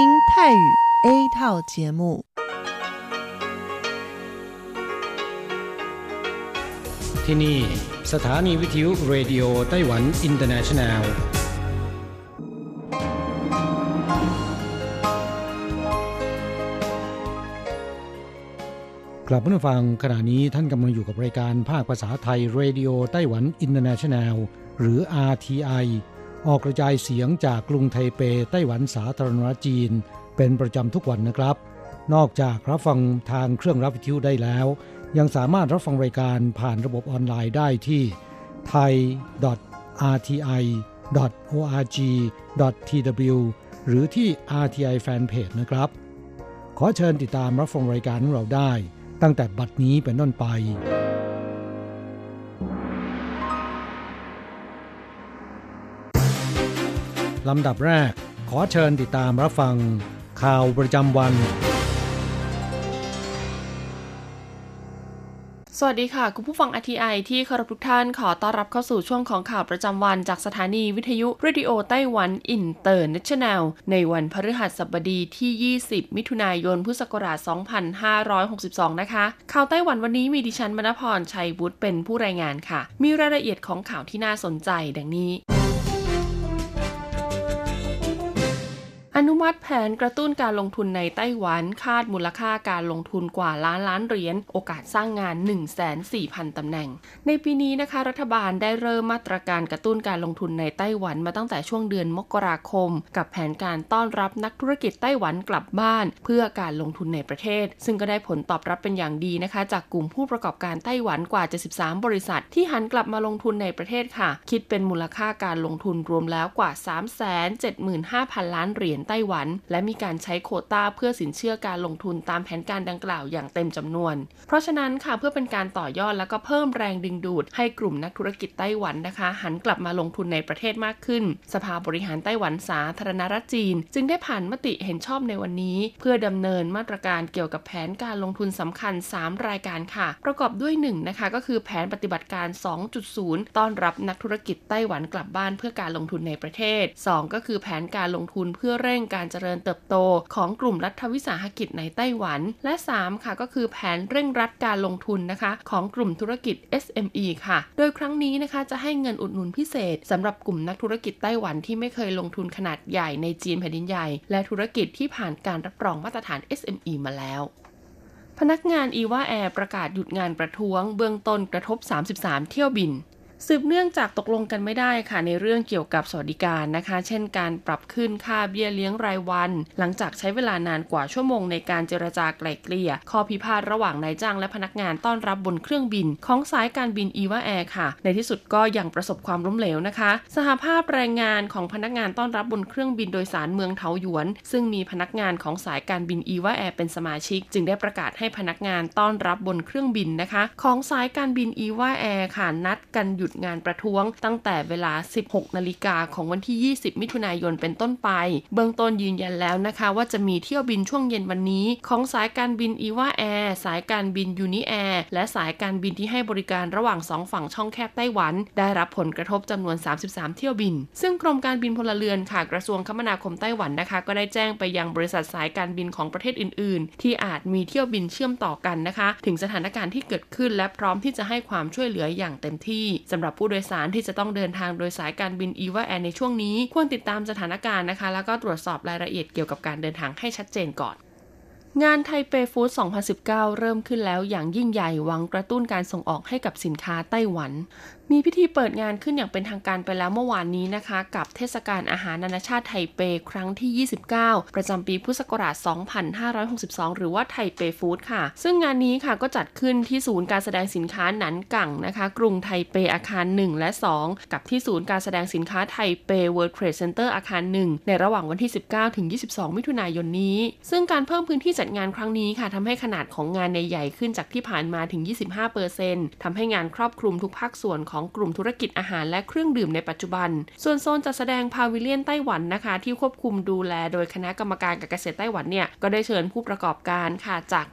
听泰语 A 套节目。ที่นี่สถานีวิทยุ Radio Taiwan International กลับมาฟังขณะนี้ท่านกำลังอยู่กับรายการภาคภาษาไทย Radio Taiwan International หรือ RTI ออกกระจายเสียงจากกรุงไทเปไต้หวันสาธารณรัฐจีนเป็นประจำทุกวันนะครับนอกจากรับฟังทางเครื่องรับวิทยุได้แล้วยังสามารถรับฟังรายการผ่านระบบออนไลน์ได้ที่ thai.rti.org.tw หรือที่ RTI Fanpage นะครับขอเชิญติดตามรับฟังรายการของเราได้ตั้งแต่บัดนี้เป็นต้นไปลำดับแรกขอเชิญติดตามรับฟังข่าวประจำวันสวัสดีค่ะคุณผู้ฟัง RTI ที่เคารพทุกท่านขอต้อนรับเข้าสู่ช่วงของข่าวประจำวันจากสถานีวิทยุ Radio Taiwan International ในวันพฤหัสบดีที่20มิถุนายนพุทธศักราช2562นะคะข่าวไต้หวันวันนี้มีดิฉันมณพรชัยวุฒิเป็นผู้รายงานค่ะมีรายละเอียดของข่าวที่น่าสนใจดังนี้อนุมัติแผนกระตุ้นการลงทุนในไต้หวันคาดมูลค่าการลงทุนกว่าล้านเหรียญโอกาสสร้างงาน 140,000 ตำแหน่งในปีนี้นะคะรัฐบาลได้เริ่มมาตรการกระตุ้นการลงทุนในไต้หวันมาตั้งแต่ช่วงเดือนมกราคมกับแผนการต้อนรับนักธุรกิจไต้หวันกลับบ้านเพื่อการลงทุนในประเทศซึ่งก็ได้ผลตอบรับเป็นอย่างดีนะคะจากกลุ่มผู้ประกอบการไต้หวันกว่า73บริษัทที่หันกลับมาลงทุนในประเทศค่ะคิดเป็นมูลค่าการลงทุนรวมแล้วกว่า 375,000 ล้านเหรียญไต้หวันและมีการใช้โควต้าเพื่อสินเชื่อการลงทุนตามแผนการดังกล่าวอย่างเต็มจำนวนเพราะฉะนั้นค่ะเพื่อเป็นการต่อยอดและก็เพิ่มแรงดึงดูดให้กลุ่มนักธุรกิจไต้หวันนะคะหันกลับมาลงทุนในประเทศมากขึ้นสภาบริหารไต้หวันสาธารณรัฐจีนจึงได้ผ่านมติเห็นชอบในวันนี้เพื่อดำเนินมาตรการเกี่ยวกับแผนการลงทุนสำคัญ3รายการค่ะประกอบด้วย1นะคะก็คือแผนปฏิบัติการ 2.0 ต้อนรับนักธุรกิจไต้หวันกลับบ้านเพื่อการลงทุนในประเทศ2ก็คือแผนการลงทุนเพื่อเร่งการเจริญเติบโตของกลุ่มรัฐวิสาหกิจในไต้หวันและ3ค่ะก็คือแผนเร่งรัดการลงทุนนะคะของกลุ่มธุรกิจ SME ค่ะโดยครั้งนี้นะคะจะให้เงินอุดหนุนพิเศษสำหรับกลุ่มนักธุรกิจไต้หวันที่ไม่เคยลงทุนขนาดใหญ่ในจีนแผ่นดินใหญ่และธุรกิจที่ผ่านการรับรองมาตรฐาน SME มาแล้วพนักงานอีวาแอร์ประกาศหยุดงานประท้วงเบื้องต้นกระทบ33เที่ยวบินสืบเนื่องจากตกลงกันไม่ได้ค่ะในเรื่องเกี่ยวกับสวัสดิการนะคะเช่นการปรับขึ้นค่าเบี้ยเลี้ยงรายวันหลังจากใช้เวลานานกว่าชั่วโมงในการเจรจาไกล่เกลี่ยข้อพิพาทระหว่างนายจ้างและพนักงานต้อนรับบนเครื่องบินของสายการบินอีวาแอร์ค่ะในที่สุดก็ยังประสบความล้มเหลวนะคะสหภาพแรงงานของพนักงานต้อนรับบนเครื่องบินโดยสารเมืองเถาหยวนซึ่งมีพนักงานของสายการบินอีวาแอร์เป็นสมาชิกจึงได้ประกาศให้พนักงานต้อนรับบนเครื่องบินนะคะของสายการบินอีวาแอร์ค่ะนัดกันหยุดงานประท้วงตั้งแต่เวลา 16:00 น.ของวันที่20มิถุนายนเป็นต้นไปเบื้องต้นยืนยันแล้วนะคะว่าจะมีเที่ยวบินช่วงเย็นวันนี้ของสายการบินอีวาแอร์สายการบินยูนิแอร์และสายการบินที่ให้บริการระหว่าง2ฝั่งช่องแคบไต้หวันได้รับผลกระทบจำนวน33เที่ยวบินซึ่งกรมการบินพลเรือนค่ะกระทรวงคมนาคมไต้หวันนะคะก็ได้แจ้งไปยังบริษัทสายการบินของประเทศอื่นๆที่อาจมีเที่ยวบินเชื่อมต่อกันนะคะถึงสถานการณ์ที่เกิดขึ้นและพร้อมที่จะให้ความช่วยเหลืออย่างเต็มที่สำหรับผู้โดยสารที่จะต้องเดินทางโดยสายการบินอีวาแอร์ในช่วงนี้ควรติดตามสถานการณ์นะคะแล้วก็ตรวจสอบรายละเอียดเกี่ยวกับการเดินทางให้ชัดเจนก่อนงาน Taipei Food 2019 เริ่มขึ้นแล้วอย่างยิ่งใหญ่หวังกระตุ้นการส่งออกให้กับสินค้าไต้หวันมีพิธีเปิดงานขึ้นอย่างเป็นทางการไปแล้วเมื่อวานนี้นะคะกับเทศกาลอาหารนานาชาติไทเปครั้งที่29ประจำปีพุทธศักราช2562หรือว่าไทเปฟู้ดค่ะซึ่งงานนี้ค่ะก็จัดขึ้นที่ศูนย์การแสดงสินค้าหนันกั่งนะคะกรุงไทเปอาคาร1และ2กับที่ศูนย์การแสดงสินค้าไทเป World Trade Center อาคาร1ในระหว่างวันที่19ถึง22มิถุนายนนี้ซึ่งการเพิ่มพื้นที่ จัดงานครั้งนี้ค่ะทำให้ขนาดของงานในใหญ่ขึ้นจากที่ผ่านมาถึง 25% ทำให้งานครอบคลุมทุกภาคส่วนของกลุ่มธุรกิจอาหารและเครื่องดื่มในปัจจุบันส่วนโซนจัดแสดงพาวิเลียนไต้หวันนะคะที่ควบคุมดูแลโดยคณะกรรมการการเกษตรไต้หวันเนี่ยก็ได้เชิญผู้ประกอบการค่ะจาก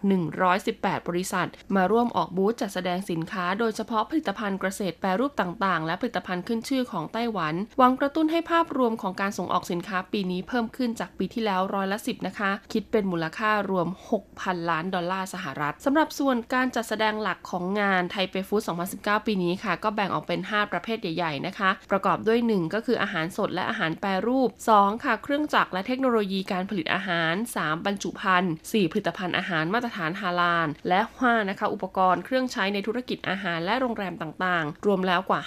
118บริษัทมาร่วมออกบูธจัดแสดงสินค้าโดยเฉพาะผลิตภัณฑ์เกษตรแปรรูปต่างๆและผลิตภัณฑ์ขึ้นชื่อของไต้หวันหวังกระตุ้นให้ภาพรวมของการส่งออกสินค้าปีนี้เพิ่มขึ้นจากปีที่แล้ว10%นะคะคิดเป็นมูลค่ารวม 6,000 ล้านดอลลาร์สหรัฐสำหรับส่วนการจัดแสดงหลักของงาน Taipei Food 2019 ปีนี้ค่ะก็แบ่งออกเป็น5ประเภทใหญ่ๆนะคะประกอบด้วย1ก็คืออาหารสดและอาหารแปรรูป2ค่ะเครื่องจักรและเทคโนโลยีการผลิตอาหาร3บรรจุภัณฑ์4ผลิตภัณฑ์อาหารมาตรฐานฮาลาลและ5นะคะอุปกรณ์เครื่องใช้ในธุรกิจอาหารและโรงแรมต่างๆรวมแล้วกว่า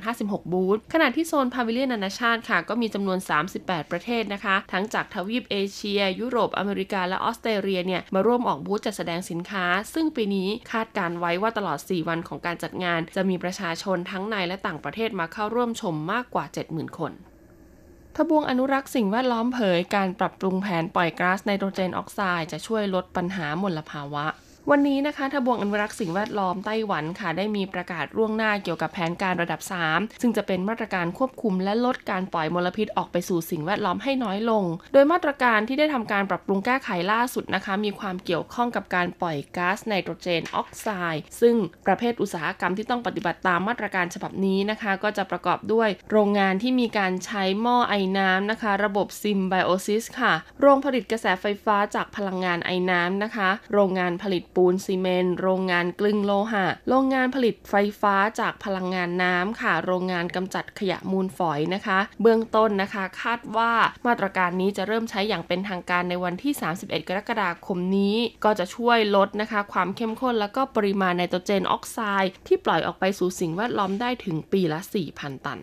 5,056 บูธขณะที่โซนพาวิเลียนนานาชาติค่ะก็มีจำนวน38ประเทศนะคะทั้งจากทวีปเอเชียยุโรปอเมริกาและออสเตรเลียเนี่ยมาร่วมออกบูธจัดแสดงสินค้าซึ่งปีนี้คาดการไว้ว่าตลอด4วันของการจัดงานจะมีประชาชนทั้งในและต่างประเทศมาเข้าร่วมชมมากกว่า 70,000 คนทบวงอนุรักษ์สิ่งแวดล้อมเผยการปรับปรุงแผนปล่อยก๊าซไนโตรเจนออกไซด์จะช่วยลดปัญหามลภาวะวันนี้นะคะทบวงอนุรักษ์สิ่งแวดล้อมไต้หวันค่ะได้มีประกาศล่วงหน้าเกี่ยวกับแผนการระดับ3ซึ่งจะเป็นมาตรการควบคุมและลดการปล่อยมลพิษออกไปสู่สิ่งแวดล้อมให้น้อยลงโดยมาตรการที่ได้ทำการปรับปรุงแก้ไขล่าสุดนะคะมีความเกี่ยวข้องกับการปล่อยก๊าซไนโตรเจนออกไซด์ซึ่งประเภทอุตสาหกรรมที่ต้องปฏิบัติตามมาตรการฉบับนี้นะคะก็จะประกอบด้วยโรงงานที่มีการใช้หม้อไอน้ำนะคะระบบซิมไบโอซิสค่ะโรงผลิตกระแสไฟฟ้าจากพลังงานไอน้ำนะคะโรงงานผลิตปูนซีเมนต์โรงงานกลึงโลหะโรงงานผลิตไฟฟ้าจากพลังงานน้ำค่ะโรงงานกำจัดขยะมูลฝอยนะคะเบื้องต้นนะคะคาดว่ามาตรการนี้จะเริ่มใช้อย่างเป็นทางการในวันที่31กรกฎาคมนี้ก็จะช่วยลดนะคะความเข้มข้นและก็ปริมาณไนโตรเจนออกไซด์ที่ปล่อยออกไปสู่สิ่งแวดล้อมได้ถึงปีละ 4,000 ตัน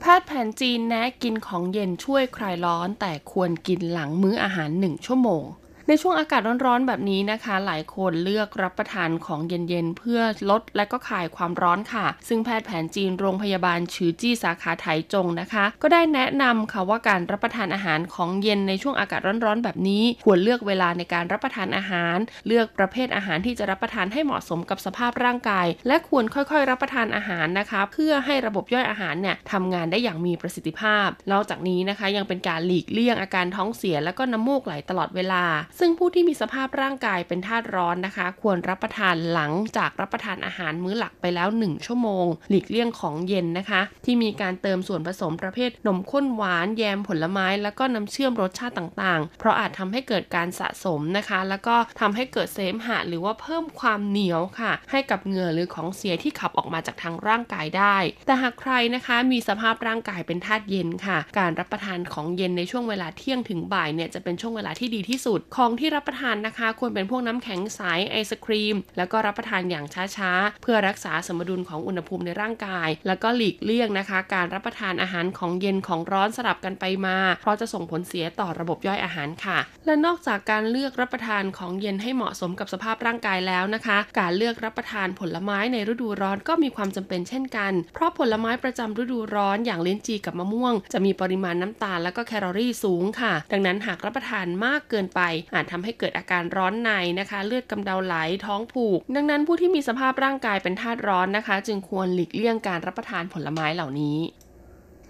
แพทย์แผนจีนแนะกินของเย็นช่วยคลายร้อนแต่ควรกินหลังมื้ออาหาร1ชั่วโมงในช่วงอากาศร้อนๆแบบนี้นะคะหลายคนเลือกรับประทานของเย็นๆเพื่อลดและก็คลายความร้อนค่ะซึ่งแพทย์แผนจีนโรงพยาบาลชือจี้สาขาไถจงนะคะก็ได้แนะนำค่ะว่าการรับประทานอาหารของเย็นในช่วงอากาศร้อนๆแบบนี้ควรเลือกเวลาในการรับประทานอาหารเลือกประเภทอาหารที่จะรับประทานให้เหมาะสมกับสภาพร่างกายและควรค่อยๆรับประทานอาหารนะคะเพื่อให้ระบบย่อยอาหารเนี่ยทำงานได้อย่างมีประสิทธิภาพนอกจากนี้นะคะยังเป็นการหลีกเลี่ยงอาการท้องเสียและก็น้ำมูกไหลตลอดเวลาซึ่งผู้ที่มีสภาพร่างกายเป็นธาตุร้อนนะคะควรรับประทานหลังจากรับประทานอาหารมื้อหลักไปแล้ว1ชั่วโมงหลีกเลี่ยงของเย็นนะคะที่มีการเติมส่วนผสมประเภทนมข้นหวานแยมผลไม้แล้วก็น้ำเชื่อมรสชาติต่างๆเพราะอาจทำให้เกิดการสะสมนะคะแล้วก็ทำให้เกิดเสมหะหรือว่าเพิ่มความเหนียวค่ะให้กับเหงื่อหรือของเสียที่ขับออกมาจากทางร่างกายได้แต่หากใครนะคะมีสภาพร่างกายเป็นธาตุเย็นค่ะการรับประทานของเย็นในช่วงเวลาเที่ยงถึงบ่ายเนี่ยจะเป็นช่วงเวลาที่ดีที่สุดของที่รับประทานนะคะควรเป็นพวกน้ำแข็งใสไอศครีมแล้วก็รับประทานอย่างช้าๆเพื่อรักษาสมดุลของอุณหภูมิในร่างกายแล้วก็หลีกเลี่ยงนะคะการรับประทานอาหารของเย็นของร้อนสลับกันไปมาเพราะจะส่งผลเสียต่อระบบย่อยอาหารค่ะและนอกจากการเลือกรับประทานของเย็นให้เหมาะสมกับสภาพร่างกายแล้วนะคะการเลือกรับประทานผลไม้ในฤดูร้อนก็มีความจำเป็นเช่นกันเพราะผลไม้ประจำฤดูร้อนอย่างลิ้นจี่กับมะม่วงจะมีปริมาณน้ำตาลและก็แคลอรี่สูงค่ะดังนั้นหากรับประทานมากเกินไปอาจทำให้เกิดอาการร้อนในนะคะเลือดกำเดาไหลท้องผูกดังนั้นผู้ที่มีสภาพร่างกายเป็นธาตุร้อนนะคะจึงควรหลีกเลี่ยงการรับประทานผลไม้เหล่านี้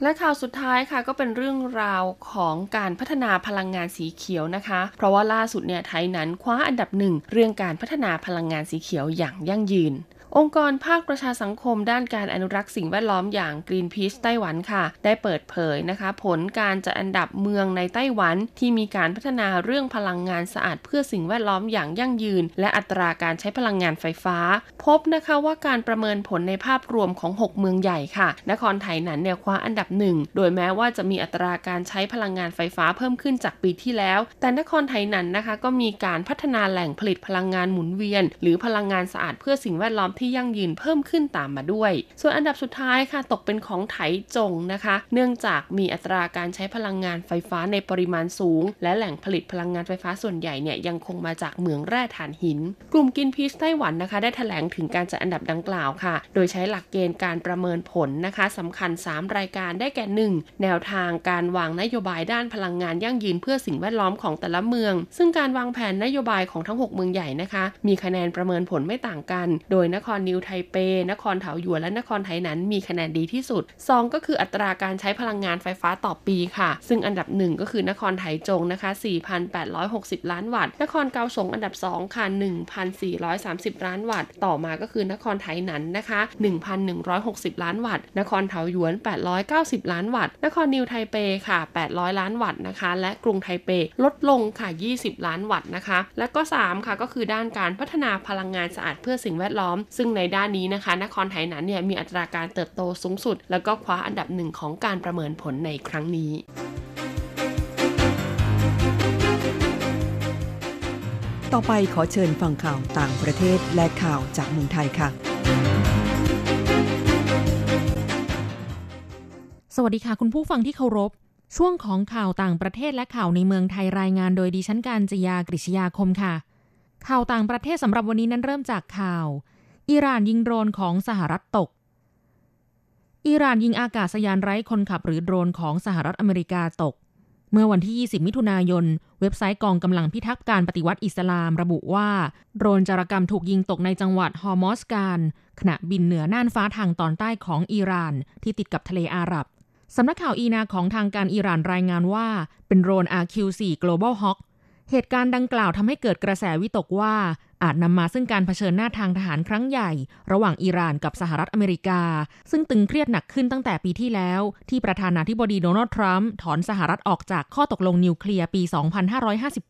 และข่าวสุดท้ายค่ะก็เป็นเรื่องราวของการพัฒนาพลังงานสีเขียวนะคะเพราะว่าล่าสุดเนี่ยไทยนั้นคว้าอันดับ1เรื่องการพัฒนาพลังงานสีเขียวอย่างยั่งยืนองค์กรภาคประชาสังคมด้านการอนุรักษ์สิ่งแวดล้อมอย่าง Greenpeace ไต้หวันค่ะได้เปิดเผยนะคะผลการจัดอันดับเมืองในไต้หวันที่มีการพัฒนาเรื่องพลังงานสะอาดเพื่อสิ่งแวดล้อมอย่างยั่งยืนและอัตราการใช้พลังงานไฟฟ้าพบนะคะว่าการประเมินผลในภาพรวมของ6เมืองใหญ่ค่ะนครไทยนั้นเนี่ยคว้าอันดับ1โดยแม้ว่าจะมีอัตราการใช้พลังงานไฟฟ้าเพิ่มขึ้นจากปีที่แล้วแต่นครไทยนั้นนะคะก็มีการพัฒนาแหล่งผลิตพลังงานหมุนเวียนหรือพลังงานสะอาดเพื่อสิ่งแวดล้อม ที่ยั่งยืนเพิ่มขึ้นตามมาด้วยส่วนอันดับสุดท้ายค่ะตกเป็นของไถจงนะคะเนื่องจากมีอัตราการใช้พลังงานไฟฟ้าในปริมาณสูงและแหล่งผลิตพลังงานไฟฟ้าส่วนใหญ่เนี่ยยังคงมาจากเหมืองแร่ถ่านหินกลุ่มGreenpeaceไต้หวันนะคะได้แถลงถึงการจัดอันดับดังกล่าวค่ะโดยใช้หลักเกณฑ์การประเมินผลนะคะสำคัญ3รายการได้แก่1แนวทางการวางนโยบายด้านพลังงานยั่งยืนเพื่อสิ่งแวดล้อมของแต่ละเมืองซึ่งการวางแผนนโยบายของทั้ง6เมืองใหญ่นะคะมีคะแนนประเมินผลไม่ต่างกันโดยนครนิวไทเปนครเถาหยวนและนครไทหนันมีคะแนนดีที่สุด2ก็คืออัตราการใช้พลังงานไฟฟ้าต่อปีค่ะซึ่งอันดับ1ก็คือนครไถจงนะคะ 4,860 ล้านวัตต์นครเกาสงอันดับ2ค่ะ 1,430 ล้านวัตต์ต่อมาก็คือนครไถหนันนะคะ 1,160 ล้านวัตต์นครเถาหยวน890ล้านวัตต์นครนิวไทเปค่ะ800ล้านวัตต์นะคะและกรุงไทเปลดลงค่ะ20ล้านวัตต์นะคะและก็3ค่ะก็คือด้านการพัฒนาพลังงานสะอาดเพื่อสิ่งแวดล้อมซึ่งในด้านนี้นะคะนครไถหนันเนี่ยมีอัตราการเติบโตสูงสุดแล้วก็คว้าอันดับ1ของการประเมินผลในครั้งนี้ต่อไปขอเชิญฟังข่าวต่างประเทศและข่าวจากเมืองไทยค่ะสวัสดีค่ะคุณผู้ฟังที่เคารพช่วงของข่าวต่างประเทศและข่าวในเมืองไทยรายงานโดยดิฉันการจยากฤษยาคมค่ะข่าวต่างประเทศสำหรับวันนี้นั้นเริ่มจากข่าวอิหร่านยิงโดรนของสหรัฐตกอิหร่านยิงอากาศยานไร้คนขับหรือโดรนของสหรัฐอเมริกาตกเมื่อวันที่20มิถุนายนเว็บไซต์กองกำลังพิทักษ์การปฏิวัติอิสลามระบุว่าโดรนจารกรรมถูกยิงตกในจังหวัดฮอร์มอสการขณะบินเหนือน่านฟ้าทางตอนใต้ของอิหร่านที่ติดกับทะเลอาหรับสำนักข่าวอีนาของทางการอิหร่านรายงานว่าเป็นโดรน RQ-4 Global Hawk เหตุการณ์ดังกล่าวทำให้เกิดกระแสวิตกว่าอาจนำมาซึ่งการเผชิญหน้าทางทหารครั้งใหญ่ระหว่างอิหร่านกับสหรัฐอเมริกาซึ่งตึงเครียดหนักขึ้นตั้งแต่ปีที่แล้วที่ประธานาธิบดีโดนัลด์ทรัมป์ถอนสหรัฐออกจากข้อตกลงนิวเคลียร์ปี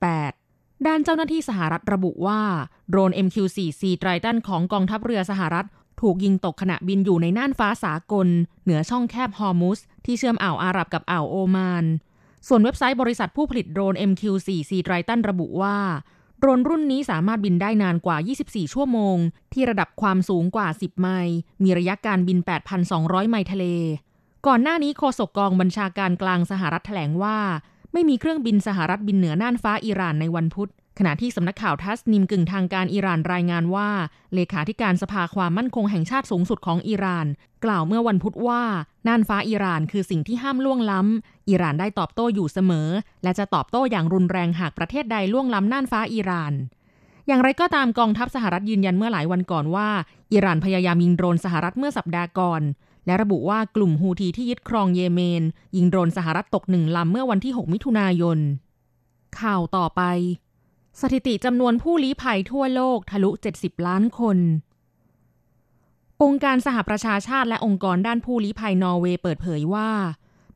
2558ด้านเจ้าหน้าที่สหรัฐระบุว่าโดรน MQ-4C Triton ของกองทัพเรือสหรัฐถูกยิงตกขณะบินอยู่ในน่านฟ้าสากลเหนือช่องแคบฮอร์มุสที่เชื่อมอ่าวอาหรับกับอ่าวโอมานส่วนเว็บไซต์บริษัทผู้ผลิตโดรน MQ-4C Triton ระบุว่าโดรนรุ่นนี้สามารถบินได้นานกว่า24ชั่วโมงที่ระดับความสูงกว่า10ไมล์มีระยะการบิน 8,200 ไมล์ทะเลก่อนหน้านี้โฆษกกองบัญชาการกลางสหรัฐแถลงว่าไม่มีเครื่องบินสหรัฐบินเหนือน่านฟ้าอิหร่านในวันพุธขณะที่สำนักข่าวทัสนิมกึ่งทางการอิหร่านรายงานว่าเลขาธิการสภาความมั่นคงแห่งชาติสูงสุดของอิหร่านกล่าวเมื่อวันพุธว่าน่านฟ้าอิหร่านคือสิ่งที่ห้ามล่วงล้ำอิหร่านได้ตอบโต้อยู่เสมอและจะตอบโต้อย่างรุนแรงหากประเทศใดล่วงล้ำน่านฟ้าอิหร่านอย่างไรก็ตามกองทัพสหรัฐยืนยันเมื่อหลายวันก่อนว่าอิหร่านพยายามยิงโดรนสหรัฐเมื่อสัปดาห์ก่อนและระบุว่ากลุ่มฮูธีที่ยึดครองเยเมนยิงโดรนสหรัฐตก1ลำเมื่อวันที่6มิถุนายนข่าวต่อไปสถิติจำนวนผู้ลี้ภัยทั่วโลกทะลุ70ล้านคนองค์การสหประชาชาติและองค์กรด้านผู้ลี้ภัยนอร์เวย์เปิดเผยว่า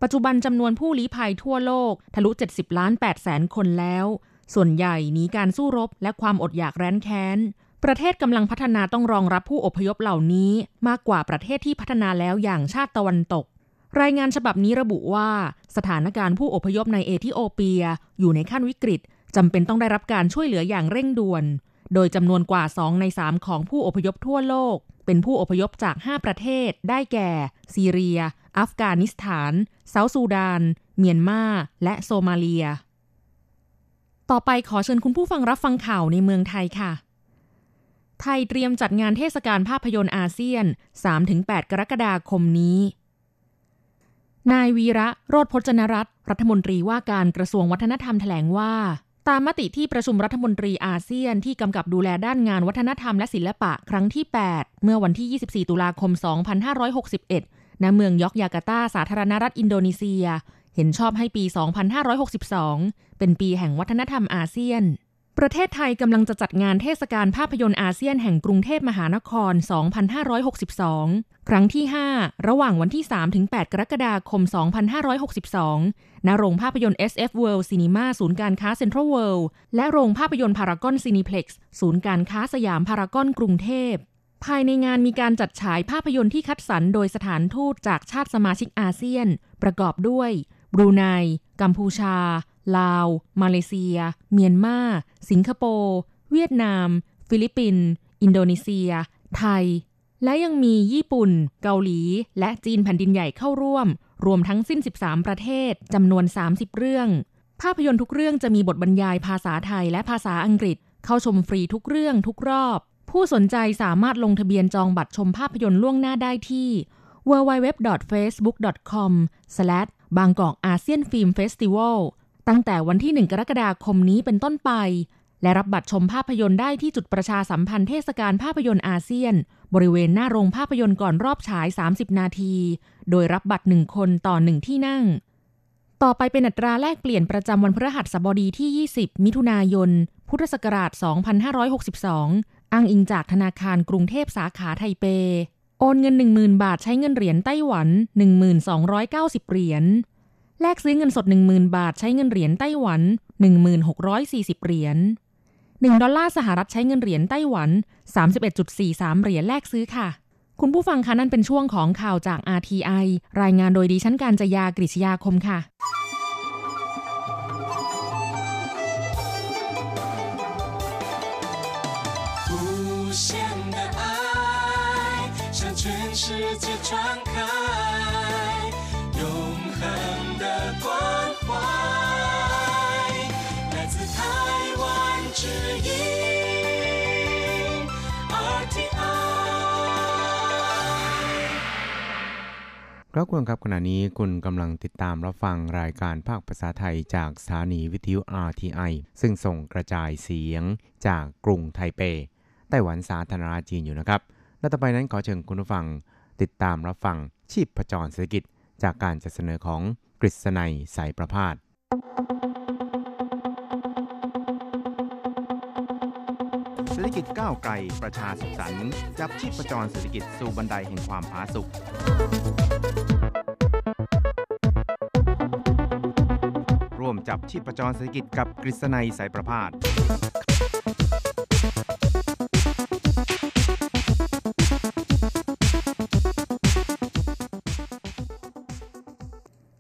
ปัจจุบันจำนวนผู้ลี้ภัยทั่วโลกทะลุ70ล้าน8แสนคนแล้วส่วนใหญ่หนีการสู้รบและความอดอยากแร้นแค้นประเทศกำลังพัฒนาต้องรองรับผู้อพยพเหล่านี้มากกว่าประเทศที่พัฒนาแล้วอย่างชาติตะวันตกรายงานฉบับนี้ระบุว่าสถานการณ์ผู้อพยพในเอธิโอเปียอยู่ในขั้นวิกฤตจำเป็นต้องได้รับการช่วยเหลืออย่างเร่งด่วนโดยจำนวนกว่า2ใน3ของผู้อพยพทั่วโลกเป็นผู้อพยพจาก5ประเทศได้แก่ซีเรียอัฟกานิสถานเซาท์ซูดานเมียนมาและโซมาเลียต่อไปขอเชิญคุณผู้ฟังรับฟังข่าวในเมืองไทยค่ะไทยเตรียมจัดงานเทศกาลภาพยนตร์อาเซียน 3-8 กรกฎาคมนี้นายวีระโรจน์พจนรัตน์รัฐมนตรีว่าการกระทรวงวัฒนธรรมแถลงว่าตามมติที่ประชุมรัฐมนตรีอาเซียนที่กำกับดูแลด้านงานวัฒนธรรมและศิลปะครั้งที่8เมื่อวันที่24ตุลาคม2561ณเมืองยอกยาการ์ตาสาธารณรัฐอินโดนีเซียเห็นชอบให้ปี2562เป็นปีแห่งวัฒนธรรมอาเซียนประเทศไทยกำลังจะจัดงานเทศกาลภาพยนตร์อาเซียนแห่งกรุงเทพมหานคร2562ครั้งที่5ระหว่างวันที่ 3-8 กรกฎาคม2562ณโรงภาพยนตร์ SF World Cinema ศูนย์การค้า Central World และโรงภาพยนตร์ Paragon Cineplex ศูนย์การค้าสยาม Paragon กรุงเทพภายในงานมีการจัดฉายภาพยนตร์ที่คัดสรรโดยสถานทูตจากชาติสมาชิกอาเซียนประกอบด้วยบรูไนกัมพูชาลาวมาเลเซียเมียนมาสิงคโปร์เวียดนามฟิลิปปินส์อินโดนีเซีย ไทยและยังมีญี่ปุ่นเกาหลีและจีนแผ่นดินใหญ่เข้าร่วมรวมทั้งสิ้น13ประเทศจำนวน30เรื่องภาพยนตร์ทุกเรื่องจะมีบทบรรยายภาษาไทยและภาษาอังกฤษเข้าชมฟรีทุกเรื่องทุกรอบผู้สนใจสามารถลงทะเบียนจองบัตรชมภาพยนตร์ล่วงหน้าได้ที่ www.facebook.com/bangkok ASEAN Film Festival ตั้งแต่วันที่1กรกฎาคมนี้เป็นต้นไปและรับบัตรชมภาพยนตร์ได้ที่จุดประชาสัมพันธ์เทศกาลภาพยนตร์อาเซียนบริเวณหน้าโรงภาพยนตร์ก่อนรอบฉาย30นาทีโดยรับบัตร1คนต่อ1ที่นั่งต่อไปเป็นอัตราแลกเปลี่ยนประจำวันพฤหัสบดีที่20มิถุนายนพุทธศักราช2562อ้างอิงจากธนาคารกรุงเทพสาขาไทเปโอนเงิน 10,000 บาทใช้เงินเหรียญไต้หวัน 1290 เหรียญแลกซื้อเงินสด 10,000 บาทใช้เงินเหรียญไต้หวัน 1640 เหรียญ1ดอลลาร์สหรัฐใช้เงินเหรียญไต้หวัน 31.43 เหรียญแลกซื้อค่ะคุณผู้ฟังคะนั่นเป็นช่วงของข่าวจาก RTI รายงานโดยดิฉันกาญจยากฤษยาคมค่ะครับคุณครับขณะนี้คุณกำลังติดตามรับฟังรายการภาคภาษาไทยจากสถานีวิทยุ RTI ซึ่งส่งกระจายเสียงจากกรุงไทเปไต้หวันสาธารณรัฐจีนอยู่นะครับและต่อไปนั้นขอเชิญคุณผู้ฟังติดตามรับฟังชีพจรเศรษฐกิจจากการจัดเสนอของกฤษณัยสายประภาสเศรษฐกิจก้าวไกลประชาสุขสันต์จับชีพจรเศรษฐกิจสู่บันไดแห่งความผาสุกร่วมจับชีพจรเศรษฐกิจกับกฤษณัยสายประภาส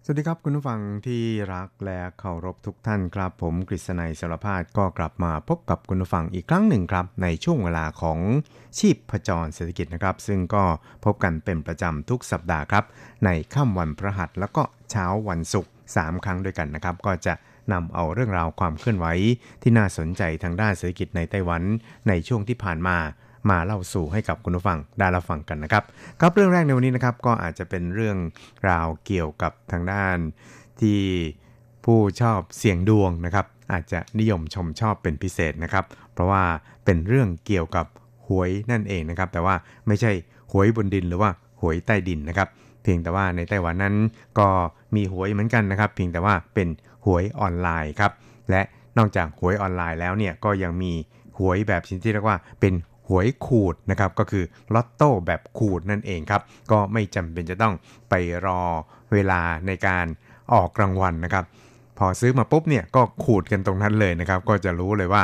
สวัสดีครับคุณผู้ฟังที่รักและเคารพทุกท่านครับผมกฤษณัยสารภาสก็กลับมาพบกับคุณผู้ฟังอีกครั้งหนึ่งครับในช่วงเวลาของชีพจรเศรษฐกิจนะครับซึ่งก็พบกันเป็นประจำทุกสัปดาห์ครับในค่ำวันพฤหัสแล้วก็เช้าวันศุกร์3ครั้งด้วยกันนะครับก็จะนำเอาเรื่องราวความเคลื่อนไหวที่น่าสนใจทางด้านเศรษฐกิจในไต้หวันในช่วงที่ผ่านมาเล่าสู่ให้กับคุณผู้ฟังได้รับฟังกันนะครับครับเรื่องแรกในวันนี้นะครับก็อาจจะเป็นเรื่องราวเกี่ยวกับทางด้านที่ผู้ชอบเสี่ยงดวงนะครับอาจจะนิยมชมชอบเป็นพิเศษนะครับเพราะว่าเป็นเรื่องเกี่ยวกับหวยนั่นเองนะครับแต่ว่าไม่ใช่หวยบนดินหรือว่าหวยใต้ดินนะครับเพียงแต่ว่าในไต้หวันนั้นก็มีหวยเหมือนกันนะครับเพียงแต่ว่าเป็นหวยออนไลน์ครับและนอกจากหวยออนไลน์แล้วเนี่ยก็ยังมีหวยแบบชนิดที่เรียกว่าเป็นหวยขูดนะครับก็คือลอตโต้แบบขูดนั่นเองครับก็ไม่จำเป็นจะต้องไปรอเวลาในการออกรางวัลนะครับพอซื้อมาปุ๊บเนี่ยก็ขูดกันตรงนั้นเลยนะครับก็จะรู้เลยว่า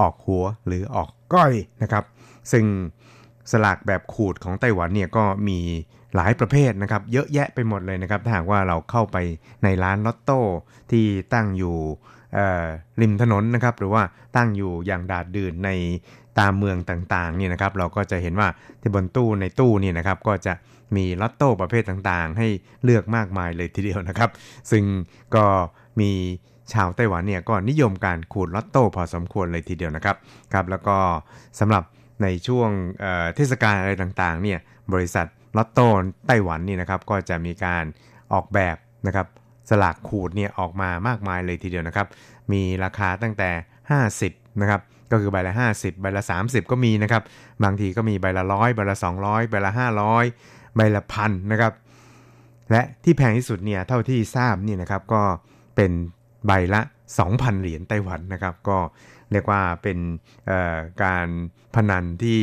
ออกหัวหรือออกก้อยนะครับซึ่งสลากแบบขูดของไต้หวันเนี่ยก็มีหลายประเภทนะครับเยอะแยะไปหมดเลยนะครับถ้าหากว่าเราเข้าไปในร้านลอตโต้ที่ตั้งอยู่ริมถนนนะครับหรือว่าตั้งอยู่อย่างดาดดื่นในตามเมืองต่างๆเนี่ยนะครับเราก็จะเห็นว่าที่บนตู้ในตู้นี่นะครับก็จะมีลอตโต้ประเภทต่างๆให้เลือกมากมายเลยทีเดียวนะครับซึ่งก็มีชาวไต้หวันเนี่ยก็นิยมการขูดลอตโต้พอสมควรเลยทีเดียวนะครับครับแล้วก็สำหรับในช่วงเทศกาลอะไรต่างๆเนี่ยบริษัทลอตโต้ไต้หวันนี่นะครับก็จะมีการออกแบบนะครับสลากขูดเนี่ยออกมามากมายเลยทีเดียวนะครับมีราคาตั้งแต่50นะครับก็คือใบละ50ใบละ30ก็มีนะครับบางทีก็มีใบละ100ใบละ200ใบละ500ใบละ 1,000 นะครับและที่แพงที่สุดเนี่ยเท่าที่ทราบนี่นะครับก็เป็นใบละ 2,000 เหรียญไต้หวันนะครับก็เรียกว่าเป็นการพนันที่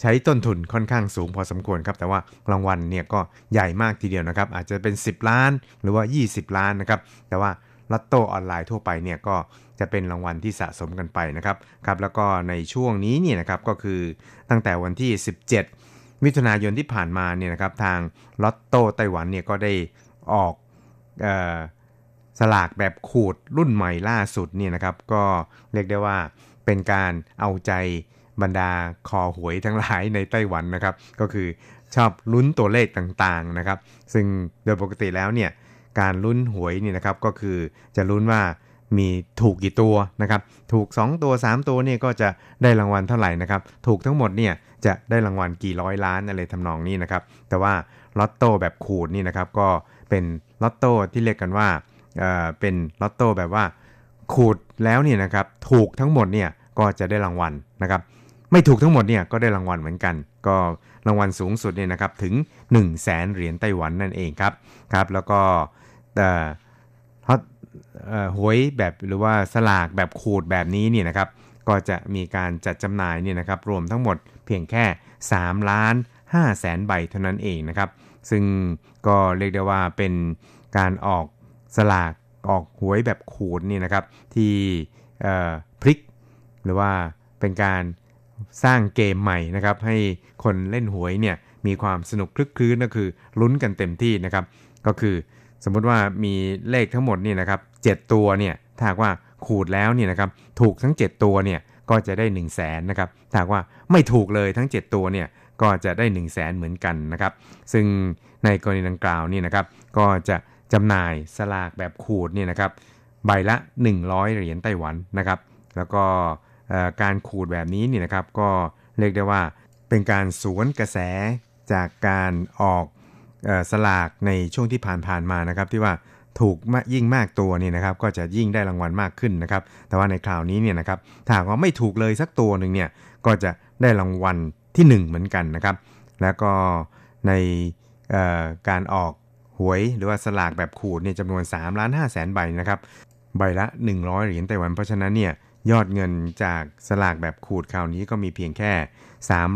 ใช้ต้นทุนค่อนข้างสูงพอสมควรครับแต่ว่ารางวัลเนี่ยก็ใหญ่มากทีเดียวนะครับอาจจะเป็น10ล้านหรือว่า20ล้านนะครับแต่ว่าลอตโต้ออนไลน์ทั่วไปเนี่ยก็จะเป็นรางวัลที่สะสมกันไปนะครับครับแล้วก็ในช่วงนี้เนี่ยนะครับก็คือตั้งแต่วันที่17มิถุนายนที่ผ่านมาเนี่ยนะครับทางลอตโต้ไต้หวันเนี่ยก็ได้ออกสลากแบบขูดรุ่นใหม่ล่าสุดเนี่ยนะครับก็เรียกได้ว่าเป็นการเอาใจ บรรดาคอหวยทั้งหลายในไต้หวันนะครับก็คือชอบลุ้นตัวเลขต่างๆนะครับซึ่งโดยปกติแล้วเนี่ยการลุ้นหวยนี่นะครับก็คือจะลุ้นว่ามีถูกกี่ตัวนะครับถูก2ตัว3ตัวเนี่ยก็จะได้รางวัลเท่าไหร่นะครับถูกทั้งหมดเนี่ยจะได้รางวัลกี่ร้อยล้านอะไรทำนองนี้นะครับแต่ว่าลอตโต้แบบขูดนี่นะครับก็เป็นลอตโต้ที่เรียกกันว่าเป็นลอตโต้แบบว่าขูดแล้วเนี่ยนะครับถูกทั้งหมดเนี่ยก็จะได้รางวัลนะครับไม่ถูกทั้งหมดเนี่ยก็ได้รางวัลเหมือนกันก็รางวัลสูงสุดเนี่ยนะครับถึง 100,000 เหรียญไต้หวันนั่นเองครับครับแล้วก็หวยแบบหรือว่าสลากแบบขูดแบบนี้เนี่ยนะครับก็จะมีการจัดจำหน่ายเนี่ยนะครับรวมทั้งหมดเพียงแค่ 3,500,000 ใบเท่านั้นเองนะครับซึ่งก็เรียกได้ว่าเป็นการออกสลากออกหวยแบบขูดนี่นะครับที่พลิกหรือว่าเป็นการสร้างเกมใหม่นะครับให้คนเล่นหวยเนี่ยมีความสนุกคลึกคลื้นก็คือลุ้นกันเต็มที่นะครับก็คือสมมุติว่ามีเลขทั้งหมดนี่นะครับ7ตัวเนี่ยถ้าว่าขูดแล้วเนี่ยนะครับถูกทั้ง7ตัวเนี่ยก็จะได้ 100,000 นะครับถ้าว่าไม่ถูกเลยทั้ง7ตัวเนี่ยก็จะได้ 100,000 เหมือนกันนะครับซึ่งในกรณีดังกล่าวนี่นะครับก็จะจำหน่ายสลากแบบขูดเนี่ยนะครับใบละ100เหรียญไต้หวันนะครับแล้วก็การขูดแบบนี้นี่นะครับก็เรียกได้ว่าเป็นการสวนกระแสจากการออกสลากในช่วงที่ผ่านมานะครับที่ว่าถูกยิ่งมากตัวนี่นะครับก็จะยิ่งได้รางวัลมากขึ้นนะครับแต่ว่าในคราวนี้เนี่ยนะครับถ้าว่าไม่ถูกเลยสักตัวนึงเนี่ยก็จะได้รางวัลที่1เหมือนกันนะครับแล้วก็ในการออกหวยหรือว่าสลากแบบขูดเนี่ยจำนวน 3,500,000 ใบนะครับใบละ100เหรียญไต้หวันเพราะฉะนั้นเนี่ยยอดเงินจากสลากแบบขูดคราวนี้ก็มีเพียงแค่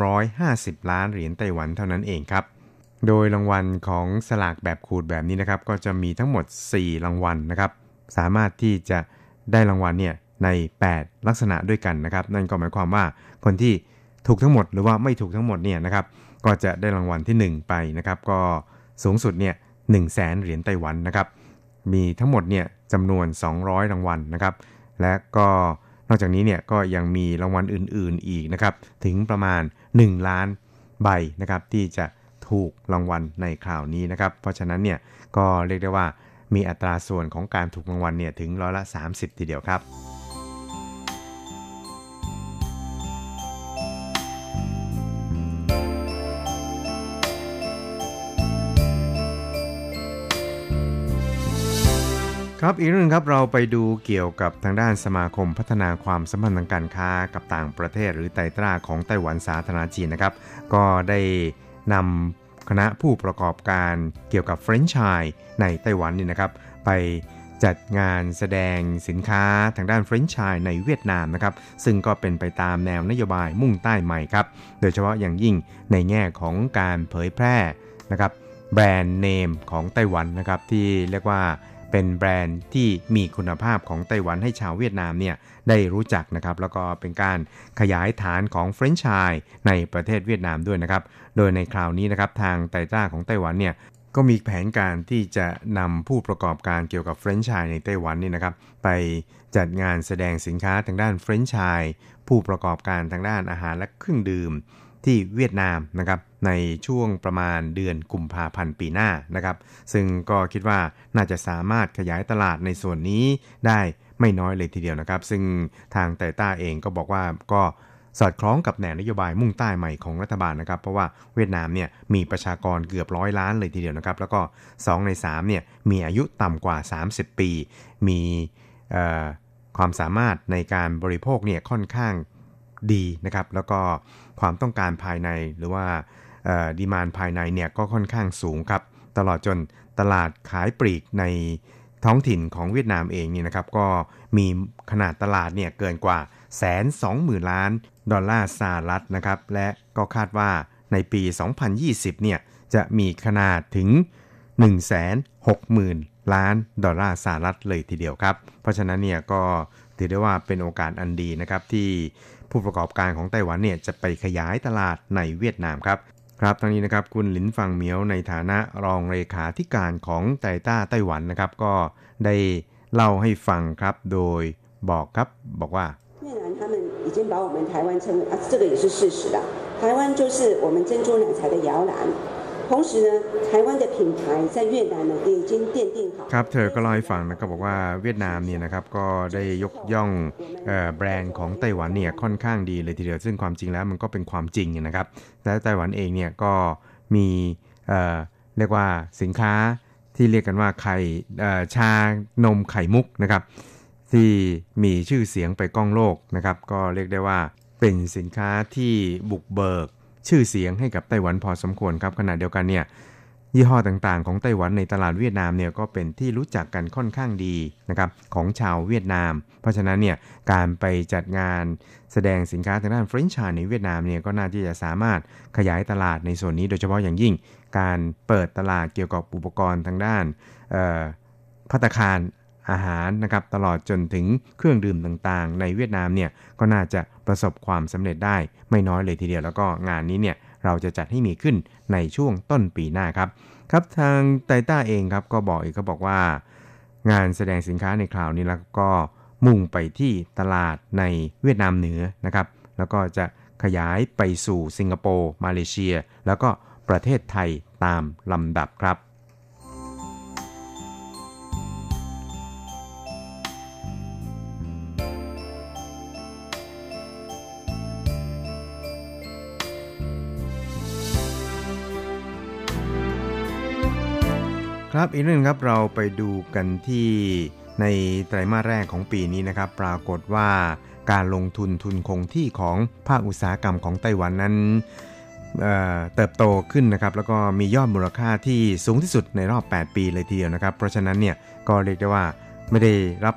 350ล้านเหรียญไต้หวันเท่านั้นเองครับโดยรางวัลของสลากแบบขูดแบบนี้นะครับก็จะมีทั้งหมด4รางวัลนะครับสามารถที่จะได้รางวัลเนี่ยใน8ลักษณะด้วยกันนะครับนั่นก็หมายความว่าคนที่ถูกทั้งหมดหรือว่าไม่ถูกทั้งหมดเนี่ยนะครับก็จะได้รางวัลที่1ไปนะครับก็สูงสุดเนี่ย 100,000 เหรียญไต้หวันนะครับมีทั้งหมดเนี่ยจำนวน200รางวัลนะครับและก็นอกจากนี้เนี่ยก็ยังมีรางวัลอื่นๆอีกนะครับถึงประมาณ1ล้านใบนะครับที่จะถูกรางวัลในคราวนี้นะครับเพราะฉะนั้นเนี่ยก็เรียกได้ว่ามีอัตราส่วนของการถูกรางวัลเนี่ยถึงร้อยละ30ทีเดียวครับครับอีกเรื่องครับเราไปดูเกี่ยวกับทางด้านสมาคมพัฒนาความสัมพันธ์ทางการค้ากับต่างประเทศหรือไตตราของไต้หวันสาธารณจีนนะครับก็ได้นำคณะผู้ประกอบการเกี่ยวกับแฟรนไชส์ในไต้หวันนี่นะครับไปจัดงานแสดงสินค้าทางด้านแฟรนไชส์ในเวียดนามนะครับซึ่งก็เป็นไปตามแนวนโยบายมุ่งใต้ใหม่ครับโดยเฉพาะอย่างยิ่งในแง่ของการเผยแพร่นะครับแบรนด์เนมของไต้หวันนะครับที่เรียกว่าเป็นแบรนด์ที่มีคุณภาพของไต้หวันให้ชาวเวียดนามเนี่ยได้รู้จักนะครับแล้วก็เป็นการขยายฐานของแฟรนไชส์ในประเทศเวียดนามด้วยนะครับโดยในคราวนี้นะครับทางไตต้าของไต้หวันเนี่ยก็มีแผนการที่จะนำผู้ประกอบการเกี่ยวกับแฟรนไชส์ในไต้หวันนี่นะครับไปจัดงานแสดงสินค้าทางด้านแฟรนไชส์ผู้ประกอบการทางด้านอาหารและเครื่องดื่มที่เวียดนามนะครับในช่วงประมาณเดือนกุมภาพันธ์ปีหน้านะครับซึ่งก็คิดว่าน่าจะสามารถขยายตลาดในส่วนนี้ได้ไม่น้อยเลยทีเดียวนะครับซึ่งทางไตต้าเองก็บอกว่าก็สอดคล้องกับแนวนโยบายมุ่งใต้ใหม่ของรัฐบาลนะครับเพราะว่าเวียดนามเนี่ยมีประชากรเกือบ100ล้านเลยทีเดียวนะครับแล้วก็2ใน3เนี่ยมีอายุต่ำกว่า30ปีมีความสามารถในการบริโภคเนี่ยค่อนข้างดีนะครับแล้วก็ความต้องการภายในหรือว่าดีมานด์ภายในเนี่ยก็ค่อนข้างสูงครับตลอดจนตลาดขายปลีกในท้องถิ่นของเวียดนามเองนี่นะครับก็มีขนาดตลาดเนี่ยเกินกว่า 120,000 ล้านดอลลาร์สหรัฐนะครับและก็คาดว่าในปี 2020 เนี่ยจะมีขนาดถึง 160,000 ล้านดอลลาร์สหรัฐเลยทีเดียวครับเพราะฉะนั้นเนี่ยก็ถือได้ว่าเป็นโอกาสอันดีนะครับที่ผู้ประกอบการของไต้หวันเนี่ยจะไปขยายตลาดในเวียดนามครับครับทั้งนี้นะครับคุณหลินฟังเหมียวในฐานะรองเลขาธิการของไตต้าไต้หวันนะครับก็ได้เล่าให้ฟังครับโดยบอกครับบอกว่า已经把我们台湾称为啊，这个也是事实啦。台湾就是我们珍珠奶茶的摇篮。同时呢，台湾的品牌在越南呢也已经奠定好。ครับเธอก็เล่าให้ฟังนะครับบอกว่าเวียดนามเนี่ยนะครับก็ได้ยกย่องแบรนด์ของไต้หวันเนี่ยค่อนข้างดีเลยทีเดียวซึ่งความจริงแล้วมันก็เป็นความจริงนะครับและไต้หวันเองเนี่ยก็มีเรียกว่าสินค้าที่เรียกกันว่าไข่ชานมไข่มุกนะครับที่มีชื่อเสียงไปก้องโลกนะครับก็เรียกได้ว่าเป็นสินค้าที่บุกเบิกชื่อเสียงให้กับไต้หวันพอสมควรครับขณะเดียวกันเนี่ยยี่ห้อต่างๆของไต้หวันในตลาดเวียดนามเนี่ยก็เป็นที่รู้จักกันค่อนข้างดีนะครับของชาวเวียดนามเพราะฉะนั้นเนี่ยการไปจัดงานแสดงสินค้าทางด้านแฟรนไชส์ในเวียดนามเนี่ยก็น่าที่จะสามารถขยายตลาดในส่วนนี้โดยเฉพาะอย่างยิ่งการเปิดตลาดเกี่ยวกับอุปกรณ์ทางด้านภัตตาคารอาหารนะครับตลอดจนถึงเครื่องดื่มต่างๆในเวียดนามเนี่ยก็น่าจะประสบความสำเร็จได้ไม่น้อยเลยทีเดียวแล้วก็งานนี้เนี่ยเราจะจัดให้มีขึ้นในช่วงต้นปีหน้าครับครับทางไตต้าเองครับก็บอกอีกก็บอกว่างานแสดงสินค้าในคราวนี้แล้วก็มุ่งไปที่ตลาดในเวียดนามเหนือนะครับแล้วก็จะขยายไปสู่สิงคโปร์มาเลเซียแล้วก็ประเทศไทยตามลำดับครับครับอีกเรื่องครับเราไปดูกันที่ในไตรมาสแรกของปีนี้นะครับปรากฏว่าการลงทุนคงที่ของภาคอุตสาหกรรมของไต้หวันนั้นเติบโตขึ้นนะครับแล้วก็มียอดมูลค่าที่สูงที่สุดในรอบ8ปีเลยทีเดียวนะครับเพราะฉะนั้นเนี่ยก็เรียกได้ว่าไม่ได้รับ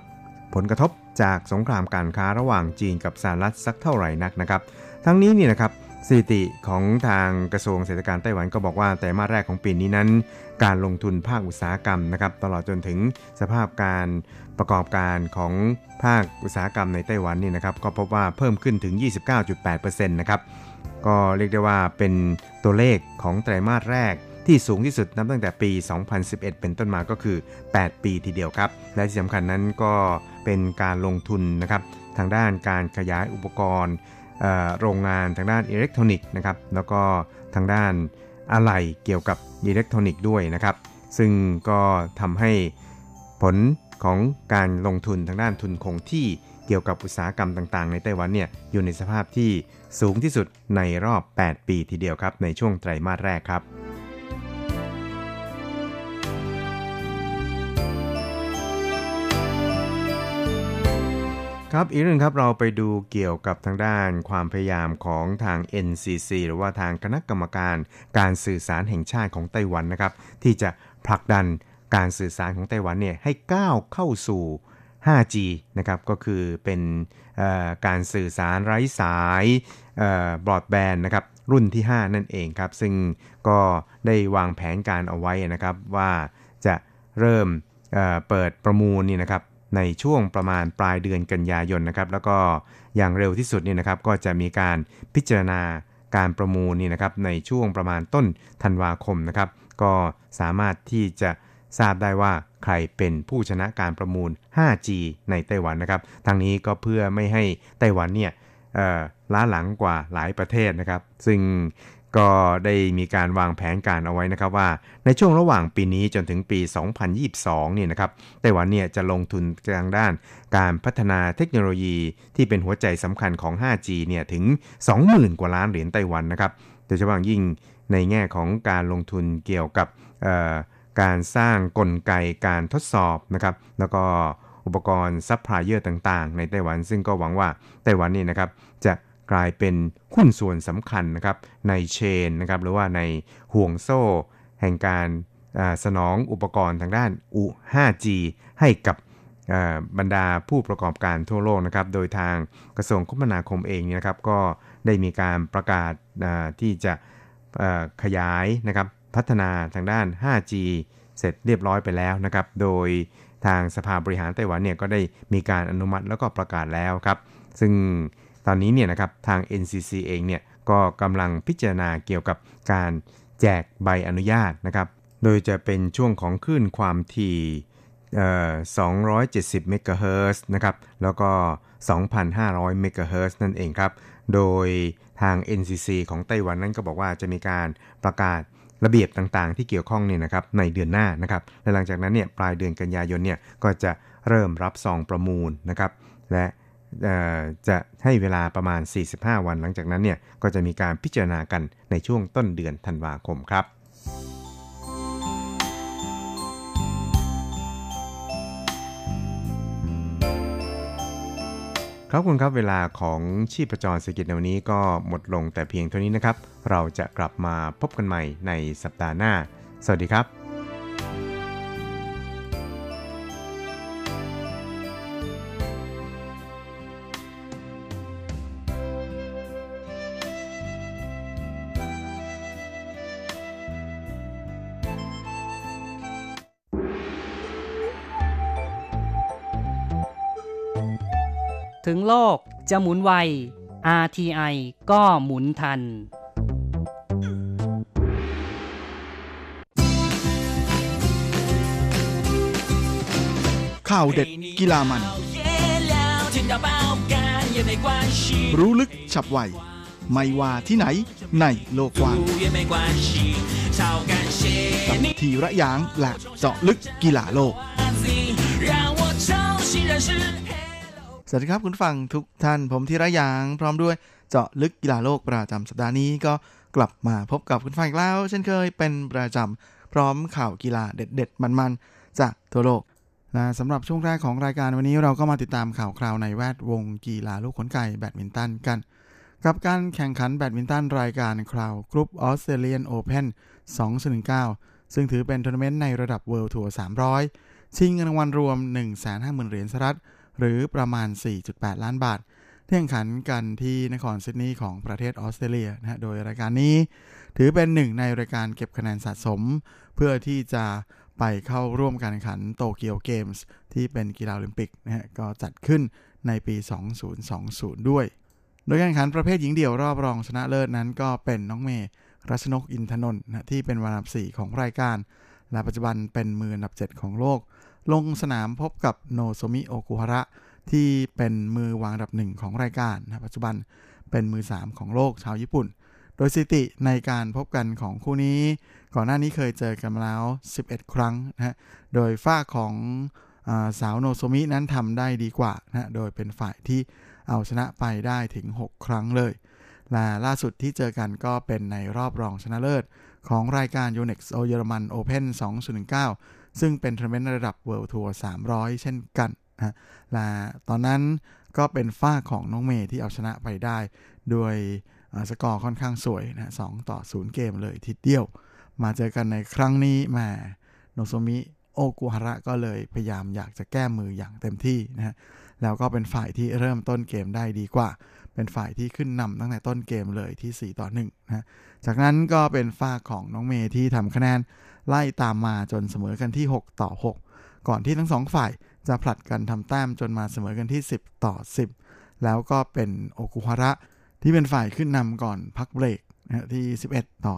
ผลกระทบจากสงครามการค้าระหว่างจีนกับสหรัฐสักเท่าไหร่นักนะครับทั้งนี้เนี่ยนะครับสถิติของทางกระทรวงเศรษฐกิจไต้หวันก็บอกว่าไตรมาสแรกของปีนี้นั้นการลงทุนภาคอุตสาหกรรมนะครับตลอดจนถึงสภาพการประกอบการของภาคอุตสาหกรรมในไต้หวันนี่นะครับก็พบว่าเพิ่มขึ้นถึง 29.8% นะครับก็เรียกได้ว่าเป็นตัวเลขของไตรมาสแรกที่สูงที่สุดนับตั้งแต่ปี2011เป็นต้นมาก็คือ8ปีทีเดียวครับและที่สำคัญนั้นก็เป็นการลงทุนนะครับทางด้านการขยายอุปกรณ์โรงงานทางด้านอิเล็กทรอนิกส์นะครับแล้วก็ทางด้านอะไหล่เกี่ยวกับอิเล็กทรอนิกส์ด้วยนะครับซึ่งก็ทำให้ผลของการลงทุนทางด้านทุนคงที่เกี่ยวกับอุตสาหกรรมต่างๆในไต้หวันเนี่ยอยู่ในสภาพที่สูงที่สุดในรอบ8ปีทีเดียวครับในช่วงไตรมาสแรกครับครับอีกเรื่องครับเราไปดูเกี่ยวกับทางด้านความพยายามของทาง NCC หรือว่าทางคณะกรรมการการสื่อสารแห่งชาติของไต้หวันนะครับที่จะผลักดันการสื่อสารของไต้หวันเนี่ยให้ก้าวเข้าสู่ 5G นะครับก็คือเป็นการสื่อสารไร้สายบรอดแบนด์นะครับรุ่นที่5นั่นเองครับซึ่งก็ได้วางแผนการเอาไว้นะครับว่าจะเริ่มเปิดประมูลนี่นะครับในช่วงประมาณปลายเดือนกันยายนนะครับแล้วก็อย่างเร็วที่สุดนี่นะครับก็จะมีการพิจารณาการประมูลนี่นะครับในช่วงประมาณต้นธันวาคมนะครับก็สามารถที่จะทราบได้ว่าใครเป็นผู้ชนะการประมูล 5G ในไต้หวันนะครับทั้งนี้ก็เพื่อไม่ให้ไต้หวันเนี่ยล้าหลังกว่าหลายประเทศนะครับซึ่งก็ได้มีการวางแผนการเอาไว้นะครับว่าในช่วงระหว่างปีนี้จนถึงปี 2022 เนี่ยนะครับไต้หวันเนี่ยจะลงทุนทางด้านการพัฒนาเทคโนโลยีที่เป็นหัวใจสำคัญของ 5G เนี่ยถึง 20,000 กว่าล้านเหรียญไต้หวันนะครับโดยเฉพาะยิ่งในแง่ของการลงทุนเกี่ยวกับการสร้างกลไกการทดสอบนะครับแล้วก็อุปกรณ์ซัพพลายเออร์ต่างๆในไต้หวันซึ่งก็หวังว่าไต้หวันนี่นะครับจะกลายเป็นหุ้นส่วนสำคัญนะครับในเชนนะครับหรือว่าในห่วงโซ่แห่งการสนองอุปกรณ์ทางด้าน 5G ให้กับบรรดาผู้ประกอบการทั่วโลกนะครับโดยทางกระทรวงคมนาคมเองนะครับก็ได้มีการประกาศที่จะขยายนะครับพัฒนาทางด้าน 5G เสร็จเรียบร้อยไปแล้วนะครับโดยทางสภาบริหารไต้หวันเนี่ยก็ได้มีการอนุมัติแล้วก็ประกาศแล้วครับซึ่งตอนนี้เนี่ยนะครับทาง NCC เองเนี่ยก็กำลังพิจารณาเกี่ยวกับการแจกใบอนุญาตนะครับโดยจะเป็นช่วงของคลื่นความถี่270 เมกะเฮิรตซ์นะครับแล้วก็ 2,500 เมกะเฮิรตซ์นั่นเองครับโดยทาง NCC ของไต้หวันนั้นก็บอกว่าจะมีการประกาศระเบียบต่างๆที่เกี่ยวข้องเนี่ยนะครับในเดือนหน้านะครับและหลังจากนั้นเนี่ยปลายเดือนกันยายนเนี่ยก็จะเริ่มรับซองประมูลนะครับและจะให้เวลาประมาณ45วันหลังจากนั้นเนี่ยก็จะมีการพิจารณากันในช่วงต้นเดือนธันวาคมครับครับคุณครับเวลาของชีพจรเศรษฐกิจในวันนี้ก็หมดลงแต่เพียงเท่านี้นะครับเราจะกลับมาพบกันใหม่ในสัปดาห์หน้าสวัสดีครับถึงโลกจะหมุนไว RTI ก็หมุนทันข่าวเด็ดกีฬามันรู้ลึกฉับไวไม่ว่าที่ไหนในโลกกว้างทีระยางและเจาะลึกกีฬาโลกสวัสดีครับคุณฟังทุกท่านผมธีระยางพร้อมด้วยเจาะลึกกีฬาโลกประจำสัปดาห์นี้ก็กลับมาพบกับคุณฟังอีกแล้วเช่นเคยเป็นประจำพร้อมข่าวกีฬาเด็ดๆมันๆจากทั่วโลกและสำหรับช่วงแรกของรายการวันนี้เราก็มาติดตามข่าวคราวในแวดวงกีฬาลูกขนไก่แบดมินตันกันกับการแข่งขันแบดมินตันรายการคราวกรุ๊ป Australian Open 2019ซึ่งถือเป็นทัวร์นาเมนต์ในระดับ World Tour 300ชิงเงินรางวัลรวม 150,000 เหรียญสหรัฐหรือประมาณ 4.8 ล้านบาทแข่งขันกันที่นครซิดนีย์ของประเทศออสเตรเลียนะฮะโดยรายการนี้ถือเป็นหนึ่งในรายการเก็บคะแนนสะสมเพื่อที่จะไปเข้าร่วมการแข่งขันโตเกียวเกมส์ที่เป็นกีฬาโอลิมปิกนะฮะก็จัดขึ้นในปี 2020 ด้วยโดยการแข่งขันประเภทหญิงเดี่ยวรอบรองชนะเลิศนั้นก็เป็นน้องเมย์รัชนกอินทนนท์นะที่เป็นอันดับ 4 ของรายการและปัจจุบันเป็นมืออันดับ 7 ของโลกลงสนามพบกับโนโซมิโอคุฮาระที่เป็นมือวางอันดับ 1 ของรายการนะปัจจุบันเป็นมือ 3 ของโลกชาวญี่ปุ่นโดยสถิติในการพบกันของคู่นี้ก่อนหน้านี้เคยเจอกันมาแล้ว11 ครั้งนะฮะโดยฝ่ายของสาวโนโซมินั้นทำได้ดีกว่านะโดยเป็นฝ่ายที่เอาชนะไปได้ถึง6 ครั้งเลยและล่าสุดที่เจอกันก็เป็นในรอบรองชนะเลิศของรายการ Yonex Germany Open 2019ซึ่งเป็นทัวร์นาเมนต์ระดับ World Tour 300เช่นกันนะและตอนนั้นก็เป็นฝ่ายของน้องเมย์ที่เอาชนะไปได้ด้วยสกอร์ค่อนข้างสวยนะ2-0เกมเลยทีเดียวมาเจอกันในครั้งนี้มาโนโซมิโอกุฮาระก็เลยพยายามอยากจะแก้มืออย่างเต็มที่นะฮะแล้วก็เป็นฝ่ายที่เริ่มต้นเกมได้ดีกว่าเป็นฝ่ายที่ขึ้นนำตั้งแต่ต้นเกมเลยที่4-1นะจากนั้นก็เป็นฝ่ายของน้องเมย์ที่ทำคะแนนไล่ตามมาจนเสมอกันที่6-6ก่อนที่ทั้ง2ฝ่ายจะผลัดกันทำแต้มจนมาเสมอกันที่10-10แล้วก็เป็นโอคุฮาระที่เป็นฝ่ายขึ้นนำก่อนพักเบรกนะที่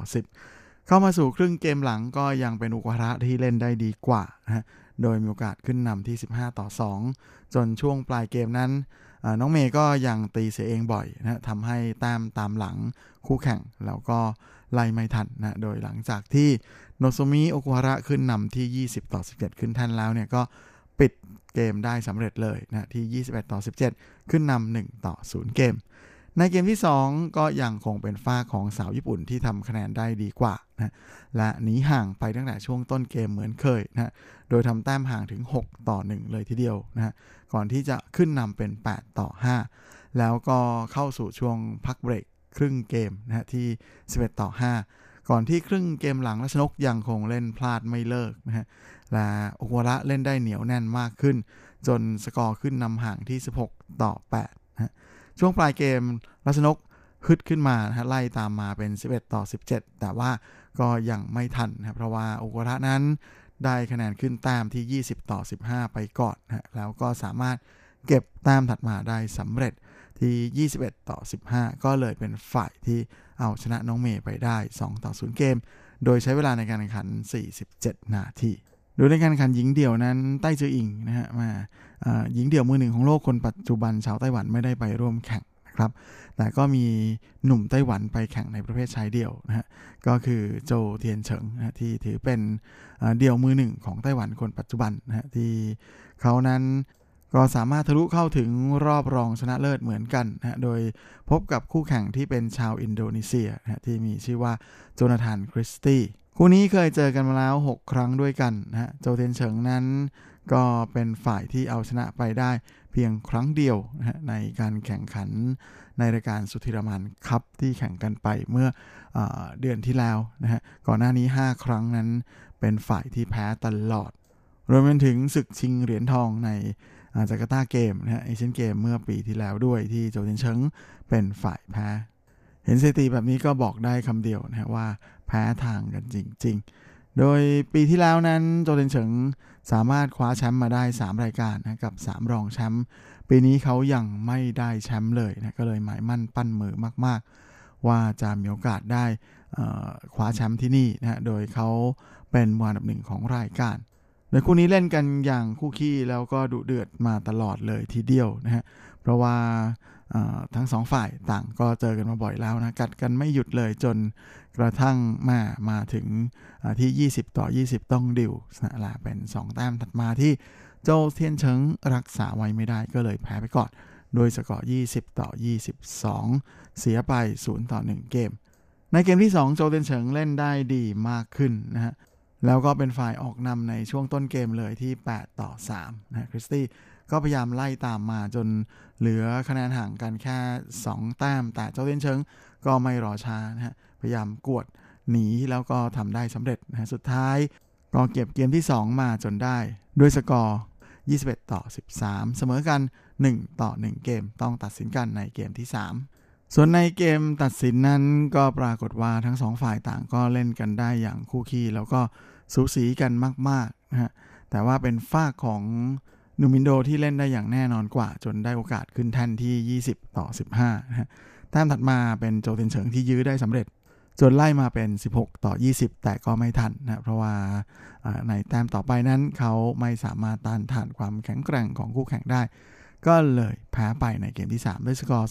11-10เข้ามาสู่ครึ่งเกมหลังก็ยังเป็นโอคุฮาระที่เล่นได้ดีกว่านะโดยมีโอกาสขึ้นนำที่15-2จนช่วงปลายเกมนั้นน้องเมย์ก็ยังตีเสียเองบ่อยนะทำให้แต้มตามหลังคู่แข่งแล้วก็ไล่ไม่ทันนะโดยหลังจากที่โนโซมิโอคุฮาระขึ้นนำที่20-17ขึ้นทันแล้วเนี่ยก็ปิดเกมได้สำเร็จเลยนะที่21-17ขึ้นนำ1-0เกมในเกมที่2ก็ยังคงเป็นฝ่ายของสาวญี่ปุ่นที่ทำคะแนนได้ดีกว่านะและหนีห่างไปตั้งแต่ช่วงต้นเกมเหมือนเคยนะโดยทำแต้มห่างถึง6-1เลยทีเดียวนะก่อนที่จะขึ้นนำเป็น8-5แล้วก็เข้าสู่ช่วงพักเบรกครึ่งเกมนะฮะที่11-5ก่อนที่ครึ่งเกมหลังรัชนกยังคงเล่นพลาดไม่เลิกนะฮะและโอคุฮาระเล่นได้เหนียวแน่นมากขึ้นจนสกอร์ขึ้นนำห่างที่16-8นะฮะช่วงปลายเกมรัชนกฮึดขึ้นมานะฮะไล่ตามมาเป็น11-17แต่ว่าก็ยังไม่ทันนะเพราะว่าโอคุฮาระนั้นได้คะแนนขึ้นแต้มที่20-15ไปก่อนนะฮะแล้วก็สามารถเก็บแต้มถัดมาได้สำเร็จที่21-15ก็เลยเป็นฝ่ายที่เอาชนะน้องเมย์ไปได้2-0เกมโดยใช้เวลาในการแข่งขัน47นาทีโดยในการแข่งขันหญิงเดี่ยวนั้นไต้จืออิงนะฮะมา หญิงเดี่ยวมือหนึ่งของโลกคนปัจจุบันชาวไต้หวันไม่ได้ไปร่วมแข่งนะครับแต่ก็มีหนุ่มไต้หวันไปแข่งในประเภทชายเดี่ยวนะฮะก็คือโจเทียนเฉิงนะที่ถือเป็นเดี่ยวมือหนึ่งของไต้หวันคนปัจจุบันนะฮะที่เขานั้นก็สามารถทะลุเข้าถึงรอบรองชนะเลิศเหมือนกันนะโดยพบกับคู่แข่งที่เป็นชาวอินโดนีเซียนะที่มีชื่อว่าโจนาธานคริสตี้คู่นี้เคยเจอกันมาแล้ว6 ครั้งด้วยกันนะโจเทียนเฉิงนั้นก็เป็นฝ่ายที่เอาชนะไปได้เพียงครั้งเดียวนะในการแข่งขันในรายการสุธีรมันคัพที่แข่งกันไปเมื่อเดือนที่แล้วนะฮะก่อนหน้านี้5 ครั้งนั้นเป็นฝ่ายที่แพ้ตลอดรวมไปถึงศึกชิงเหรียญทองในจาการ์ตาเกมนะฮะเอเชียนเกมเมื่อปีที่แล้วด้วยที่โจเทียนเฉิงเป็นฝ่ายแพ้เห็นสถิติแบบนี้ก็บอกได้คำเดียวนะฮะว่าแพ้ทางกันจริงๆโดยปีที่แล้วนั้นโจเทียนเฉิงสามารถคว้าแชมป์มาได้3 รายการนะกับ3 รองแชมป์ปีนี้เขายังไม่ได้แชมป์เลยนะก็เลยหมายมั่นปั้นมือมากๆว่าจะมีโอกาสได้คว้าแชมป์ที่นี่นะฮะโดยเขาเป็นมืออันดับ1ของรายการโดยคู่นี้เล่นกันอย่างคู่ขี้แล้วก็ดุเดือดมาตลอดเลยทีเดียวนะฮะเพราะว่าทั้งสองฝ่ายต่างก็เจอกันมาบ่อยแล้วนะกัดกันไม่หยุดเลยจนกระทั่งมาถึงที่20-20ต้องดิวชนะลาเป็น2 แต้มถัดมาที่โจเทียนเฉิงรักษาไว้ไม่ได้ก็เลยแพ้ไปก่อนโดยสกอร์20-22เสียไป0-1เกมในเกมที่2โจเทียนเฉิงเล่นได้ดีมากขึ้นนะฮะแล้วก็เป็นฝ่ายออกนำในช่วงต้นเกมเลยที่8-3นะคริสตี้ก็พยายามไล่ตามมาจนเหลือคะแนนห่างกันแค่2 แต้มแต่เจ้าเทียนเฉิงก็ไม่รอช้านะฮะพยายามกวดหนีแล้วก็ทำได้สำเร็จนะสุดท้ายก็เก็บเกมที่2มาจนได้ด้วยสกอร์21-13เสมอกัน1-1เกมต้องตัดสินกันในเกมที่3ส่วนในเกมตัดสินนั้นก็ปรากฏว่าทั้งสองฝ่ายต่างก็เล่นกันได้อย่างคู่ขี้แล้วก็สูสีกันมากๆนะฮะแต่ว่าเป็นฝ่ายของหนุ่มอินโดที่เล่นได้อย่างแน่นอนกว่าจนได้โอกาสขึ้นแท่นที่20-15นะฮะแต้มถัดมาเป็นโจเทียนเฉิงที่ยื้อได้สำเร็จจนไล่มาเป็น16-20แต่ก็ไม่ทันนะเพราะว่าในแต้มต่อไปนั้นเขาไม่สามารถต้านทานความแข็งแกร่งของคู่แข่งได้ก็เลยแพ้ไปในเกมที่3ด้วยสกอร์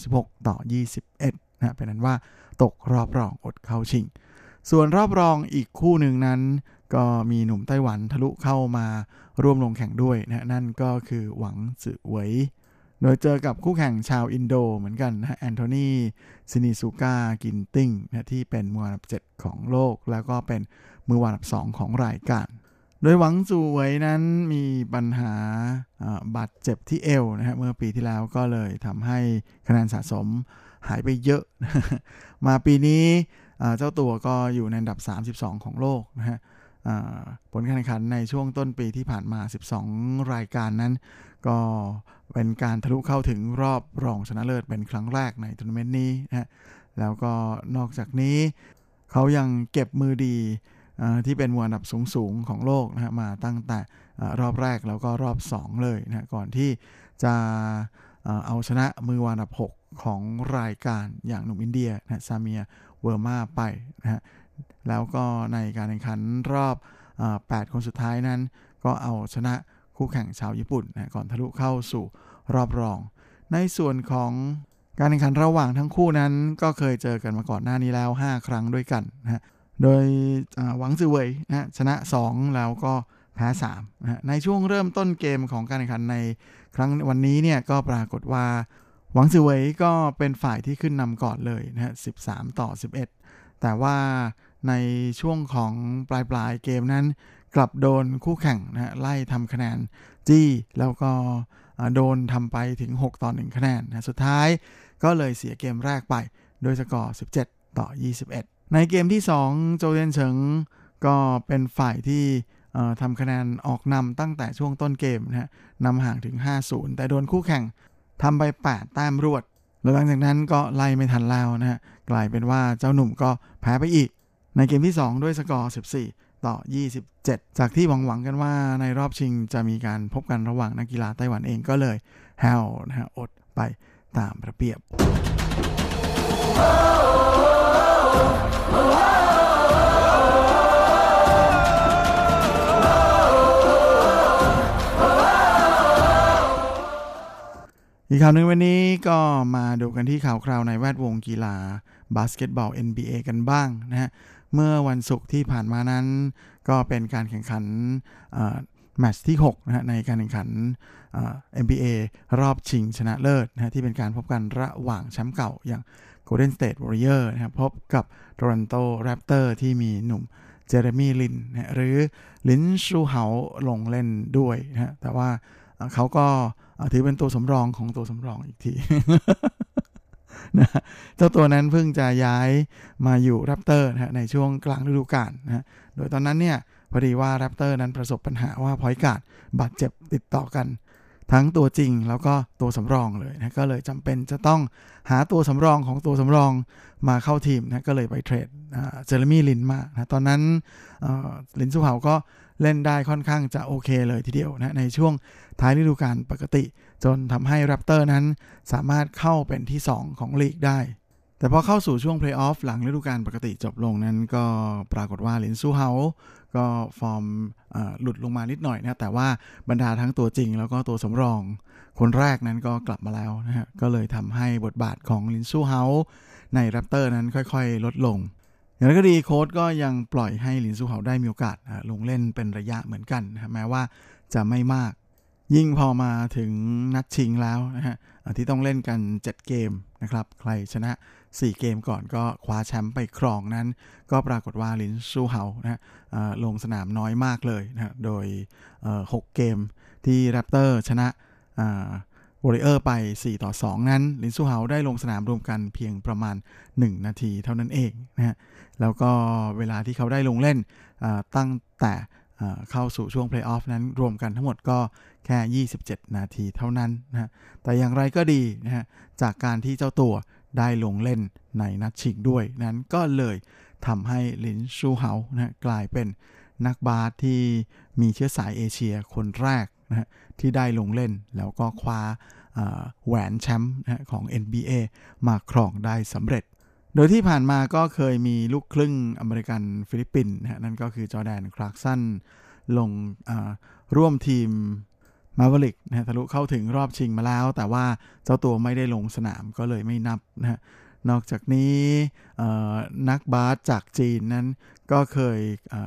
16-21นะเป็นนั้นว่าตกรอบรองอดเข้าชิงส่วนรอบรองอีกคู่หนึ่งนั้นก็มีหนุ่มไต้หวันทะลุเข้ามาร่วมลงแข่งด้วยนะนั่นก็คือหวังจื่อเหวยโดยเจอกับคู่แข่งชาวอินโดเหมือนกันนะแอนโทนีซินิซูก้ากินติ้งนะที่เป็นมืออันดับ7ของโลกแล้วก็เป็นมืออันดับ2ของรายการโดยหวังจื่อเหวยนั้นมีปัญหาบาดเจ็บที่เอวนะฮะเมื่อปีที่แล้วก็เลยทำให้คะแนนสะสมหายไปเยอะมาปีนี้เจ้าตัวก็อยู่ในอันดับ32ของโลกนะฮะผลการแข่งขันในช่วงต้นปีที่ผ่านมา12รายการนั้นก็เป็นการทะลุเข้าถึงรอบรองชนะเลิศเป็นครั้งแรกในทัวร์นาเมนต์นี้นะฮะแล้วก็นอกจากนี้เขายังเก็บมือดีที่เป็นมวยอันดับสูงๆของโลกนะฮะมาตั้งแต่รอบแรกแล้วก็รอบ2เลยนะก่อนที่จะเอาชนะมืออันดับ6ของรายการอย่างหนุ่มอินเดียนะซาเมียเวอร์มาไปนะฮะแล้วก็ในการแข่งขันรอบ8คนสุดท้ายนั้นก็เอาชนะคู่แข่งชาวญี่ปุ่นนะก่อนทะลุเข้าสู่รอบรองในส่วนของการแข่งขันระหว่างทั้งคู่นั้นก็เคยเจอกันมาก่อนหน้านี้แล้ว5 ครั้งด้วยกันนะฮะโดยหวังจื่อเหวยนะชนะ2แล้วก็แพ้3นะในช่วงเริ่มต้นเกมของการแข่งขันในครั้งวันนี้เนี่ยก็ปรากฏว่าหวังจื่อเหวยก็เป็นฝ่ายที่ขึ้นนำก่อนเลยนะฮะ13-11แต่ว่าในช่วงของปลายเกมนั้นกลับโดนคู่แข่งนะไล่ทำคะแนนจี้แล้วก็โดนทำไปถึง6-1คะแนนนะสุดท้ายก็เลยเสียเกมแรกไปโดยสกอร์17-21ในเกมที่2โจเทียนเฉิงก็เป็นฝ่ายที่ทำคะแนนออกนำตั้งแต่ช่วงต้นเกมนะฮะนำห่างถึง 5-0 แต่โดนคู่แข่งทำไป8 แต้มรวดแล้วหลังจากนั้นก็ไล่ไม่ทันแล้วนะฮะกลายเป็นว่าเจ้าหนุ่มก็แพ้ไปอีกในเกมที่2ด้วยสกอร์14-27จากที่หวังกันว่าในรอบชิงจะมีการพบกันระหว่างนักกีฬาไต้หวันเองก็เลยแห่วนะฮะอดไปตามระเบียบ อีกข่าวหนึ่งวันนี้ก็มาดูกันที่ข่าวคราวในแวดวงกีฬาบาสเกตบอล NBA กันบ้างนะฮะเมื่อวันศุกร์ที่ผ่านมานั้นก็เป็นการแข่งขันแมตช์ที่6นะฮะในการแข่งขันNBA รอบชิงชนะเลิศนะฮะที่เป็นการพบกันระหว่างแชมป์เก่าอย่าง Golden State Warriors นะครับพบกับ Toronto Raptors ที่มีหนุ่ม Jeremy Lin นะหรือ Lin Shuhao ลงเล่นด้วยนะฮะแต่ว่าเขาก็ถือเป็นตัวสำรองของตัวสำรองอีกที นะเจ้าตัวนั้นเพิ่งจะย้ายมาอยู่ Raptor นะฮะในช่วงกลางฤดูกาลนะฮะโดยตอนนั้นเนี่ยพอดีว่า Raptor นั้นประสบปัญหาว่า Point Guard บาดเจ็บติดต่อกันทั้งตัวจริงแล้วก็ตัวสำรองเลยนะก็เลยจำเป็นจะต้องหาตัวสำรองของตัวสำรองมาเข้าทีมนะก็เลยไปเทรดเจอร์มี่ลินมานะตอนนั้นลินสุภาก็เล่นได้ค่อนข้างจะโอเคเลยทีเดียวนะในช่วงท้ายฤดูกาลปกติจนทำให้ Raptor นั้นสามารถเข้าเป็นที่2ของลีกได้แต่พอเข้าสู่ช่วงเพลย์ออฟหลังฤดูกาลปกติจบลงนั้นก็ปรากฏว่าลินซูเฮาก็ฟอร์มหลุดลงมานิดหน่อยนะแต่ว่าบรรดาทั้งตัวจริงแล้วก็ตัวสำรองคนแรกนั้นก็กลับมาแล้วนะฮะก็เลยทำให้บทบาทของลินซูเฮาในแรปเตอร์นั้นค่อยๆลดลงอย่างไรก็ดีโค้ชก็ยังปล่อยให้ลินซูเฮาได้มีโอกาสลงเล่นเป็นระยะเหมือนกันนะแม้ว่าจะไม่มากยิ่งพอมาถึงนัดชิงแล้วนะฮะที่ต้องเล่นกัน7เกมนะครับใครชนะ4เกมก่อนก็คว้าแชมป์ไปครองนั้นก็ปรากฏว่าลินซูเฮานะลงสนามน้อยมากเลยนะโดย6เกมที่ Raptor ชนะWarrior ไป4-2นั้นลินซูเฮาได้ลงสนามรวมกันเพียงประมาณ1นาทีเท่านั้นเองนะฮะแล้วก็เวลาที่เขาได้ลงเล่นตั้งแต่เข้าสู่ช่วงเพลย์ออฟนั้นรวมกันทั้งหมดก็แค่27นาทีเท่านั้นนะแต่อย่างไรก็ดีนะฮะจากการที่เจ้าตัวได้ลงเล่นในนัดชิงด้วยนั้นก็เลยทำให้ลินชูเฮานะกลายเป็นนักบาสที่มีเชื้อสายเอเชียคนแรกนะที่ได้ลงเล่นแล้วก็คว้าแหวนแชมป์นะของ NBA มาครองได้สำเร็จโดยที่ผ่านมาก็เคยมีลูกครึ่งอเมริกันฟิลิปปินส์นะนั่นก็คือจอร์แดนคลาร์กสันลงร่วมทีมมาเวลิกนะทะลุเข้าถึงรอบชิงมาแล้วแต่ว่าเจ้าตัวไม่ได้ลงสนามก็เลยไม่นับนะนอกจากนี้นักบาสจากจีนนั้นก็เคย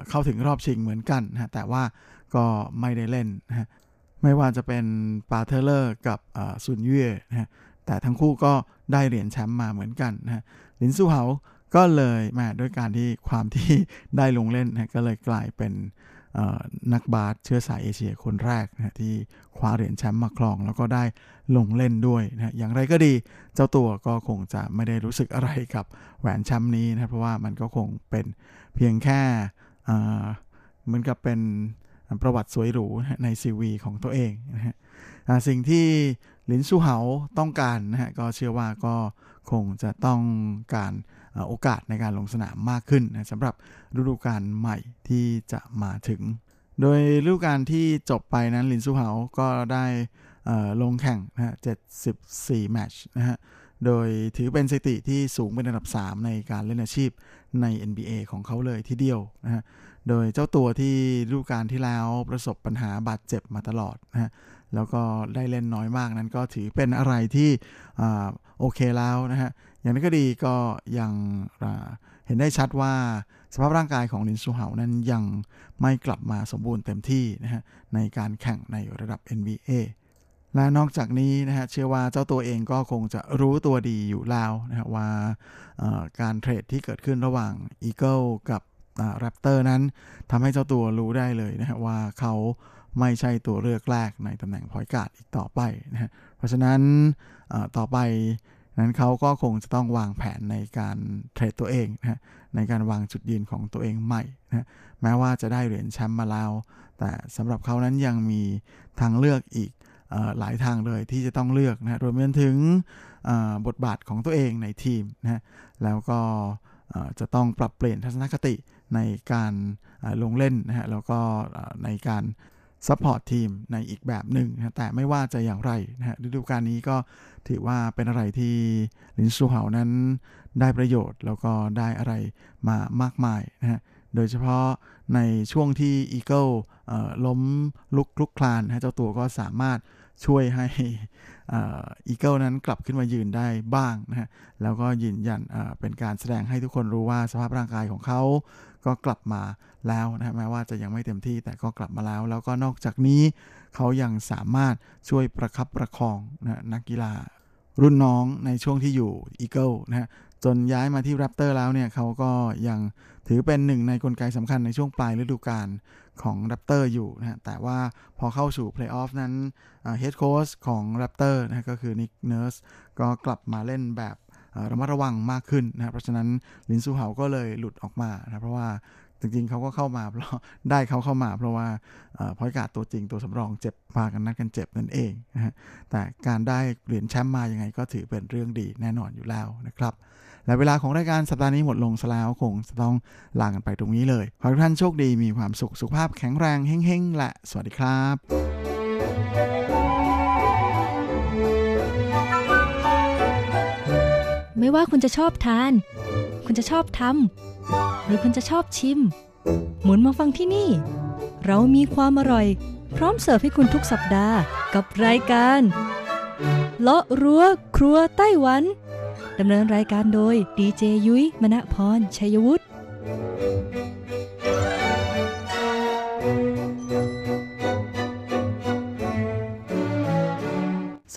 เข้าถึงรอบชิงเหมือนกันนะแต่ว่าก็ไม่ได้เล่นนะไม่ว่าจะเป็นปาเทเลอร์กับซุนเย่นะแต่ทั้งคู่ก็ได้เหรียญแชมป์มาเหมือนกันนะลินซูเฮาก็เลยมาด้วยการที่ความที่ได้ลงเล่นนะก็เลยกลายเป็นนักบาสเชื้อสายเอเชียคนแรกนะที่คว้าเหรียญแชมป์มาครองแล้วก็ได้ลงเล่นด้วยนะอย่างไรก็ดีเจ้าตัวก็คงจะไม่ได้รู้สึกอะไรกับแหวนแชมป์นี้นะเพราะว่ามันก็คงเป็นเพียงแค่เหมือนกับเป็นประวัติสวยหรูใน CV ของตัวเองนะฮะสิ่งที่ลินซูเฮาต้องการนะฮะก็เชื่อว่าก็คงจะต้องการโอกาสในการลงสนามมากขึ้นนะสำหรับฤดูกาลใหม่ที่จะมาถึงโดยฤดูกาลที่จบไปนั้นลินซูเฮาก็ได้ลงแข่งนะฮะ74แมตช์นะฮะโดยถือเป็นสถิติที่สูงเป็นอันดับ3ในการเล่นอาชีพใน NBA ของเขาเลยทีเดียวนะฮะโดยเจ้าตัวที่ฤดูกาลที่แล้วประสบปัญหาบาดเจ็บมาตลอดนะฮะแล้วก็ได้เล่นน้อยมากนั้นก็ถือเป็นอะไรที่โอเคแล้วนะฮะอย่างนั้นก็ดีก็ยังเห็นได้ชัดว่าสภาพร่างกายของลินซูเฮานั้นยังไม่กลับมาสมบูรณ์เต็มที่นะฮะในการแข่งในระดับ NBA และนอกจากนี้นะฮะเชื่อว่าเจ้าตัวเองก็คงจะรู้ตัวดีอยู่แล้วนะฮะว่าการเทรดที่เกิดขึ้นระหว่าง Eagle กับRaptor นั้นทำให้เจ้าตัวรู้ได้เลยนะฮะว่าเขาไม่ใช่ตัวเลือกแรกในตำแหน่งพอยต์การ์ดอีกต่อไปนะฮะเพราะฉะนั้นต่อไปนั้นเขาก็คงจะต้องวางแผนในการเทรดตัวเองนะฮะในการวางจุดยืนของตัวเองใหม่นะฮะแม้ว่าจะได้เหรียญแชมป์มาแล้วแต่สำหรับเขานั้นยังมีทางเลือกอีกหลายทางเลยที่จะต้องเลือกนะฮะรวมถึงบทบาทของตัวเองในทีมนะฮะแล้วก็จะต้องปรับเปลี่ยนทัศนคติในการลงเล่นนะฮะแล้วก็ในการซัพพอร์ตทีมในอีกแบบหนึ่งนะแต่ไม่ว่าจะอย่างไรนะฮะฤดูกาลนี้ก็ถือว่าเป็นอะไรที่ลินซูเฮานั้นได้ประโยชน์แล้วก็ได้อะไรมามากมายนะฮะโดยเฉพาะในช่วงที่ Eagle ล้มลุกคลานนะเจ้าตัวก็สามารถช่วยให้ อีเกิลนั้นกลับขึ้นมายืนได้บ้างนะฮะแล้วก็ยืนยันเป็นการแสดงให้ทุกคนรู้ว่าสภาพร่างกายของเขาก็กลับมาแล้วนะแม้ว่าจะยังไม่เต็มที่แต่ก็กลับมาแล้วแล้วก็นอกจากนี้เขายังสามารถช่วยประคับประคองนะนักกีฬารุ่นน้องในช่วงที่อยู่อีเกิลนะฮะจนย้ายมาที่แรปเตอร์แล้วเนี่ยเขาก็ยังถือเป็นหนึ่งในกลไกสำคัญในช่วงปลายฤดูกาลของแรปเตอร์อยู่นะฮะแต่ว่าพอเข้าสู่เพลย์ออฟนั้นเฮดโค้ชของแรปเตอร์นะฮะก็คือนิกเนิร์สก็กลับมาเล่นแบบระมัดระวังมากขึ้นนะเพราะฉะนั้นลินซูเฮาก็เลยหลุดออกมานะเพราะว่าจริงๆเขาก็เข้ามาเพราะได้เขาเข้ามาเพราะว่าพอยการ์ดตัวจริงตัวสำรองเจ็บพากันนัดกันเจ็บนั่นเองนะฮะแต่การได้เหรียญแชมป์มายังไงก็ถือเป็นเรื่องดีแน่นอนอยู่แล้วนะครับและเวลาของรายการสัปดาห์นี้หมดลงแล้วคงจะต้องลากันไปตรงนี้เลยขอให้ทุกท่านโชคดีมีความสุขสุขภาพแข็งแรงเฮ้งๆและสวัสดีครับไม่ว่าคุณจะชอบทานคุณจะชอบทำหรือคุณจะชอบชิมหมุนมาฟังที่นี่เรามีความอร่อยพร้อมเสิร์ฟให้คุณทุกสัปดาห์กับรายการเลาะรั้วครัวไต้หวันดำเนินรายการโดยดีเจยุ้ยมณพรชัยวุฒิส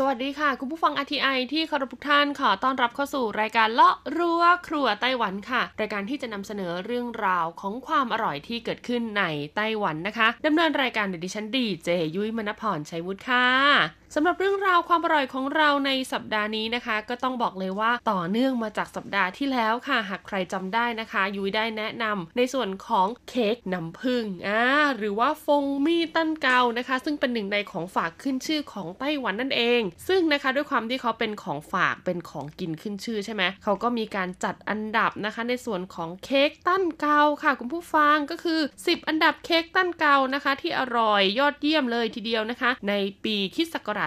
วัสดีค่ะคุณผู้ฟัง RTI ที่เคารพทุกท่านขอต้อนรับเข้าสู่รายการเลาะรั้วครัวไต้หวันค่ะรายการที่จะนำเสนอเรื่องราวของความอร่อยที่เกิดขึ้นในไต้หวันนะคะดำเนินรายการโดยดิฉันดีเจยุ้ยมณพรชัยวุฒิค่ะสำหรับเรื่องราวความอร่อยของเราในสัปดาห์นี้นะคะก็ต้องบอกเลยว่าต่อเนื่องมาจากสัปดาห์ที่แล้วค่ะหากใครจำได้นะคะยุ้ยได้แนะนำในส่วนของเค้กน้ำผึ้งหรือว่าฟงมี่ตั้นเกานะคะซึ่งเป็นหนึ่งในของฝากขึ้นชื่อของไต้หวันนั่นเองซึ่งนะคะด้วยความที่เขาเป็นของฝากเป็นของกินขึ้นชื่อใช่ไหมเขาก็มีการจัดอันดับนะคะในส่วนของเค้กตั้นเกาค่ะคุณผู้ฟังก็คือ10อันดับเค้กตั้นเกานะคะที่อร่อยยอดเยี่ยมเลยทีเดียวนะคะในปีคริสต์ศักราช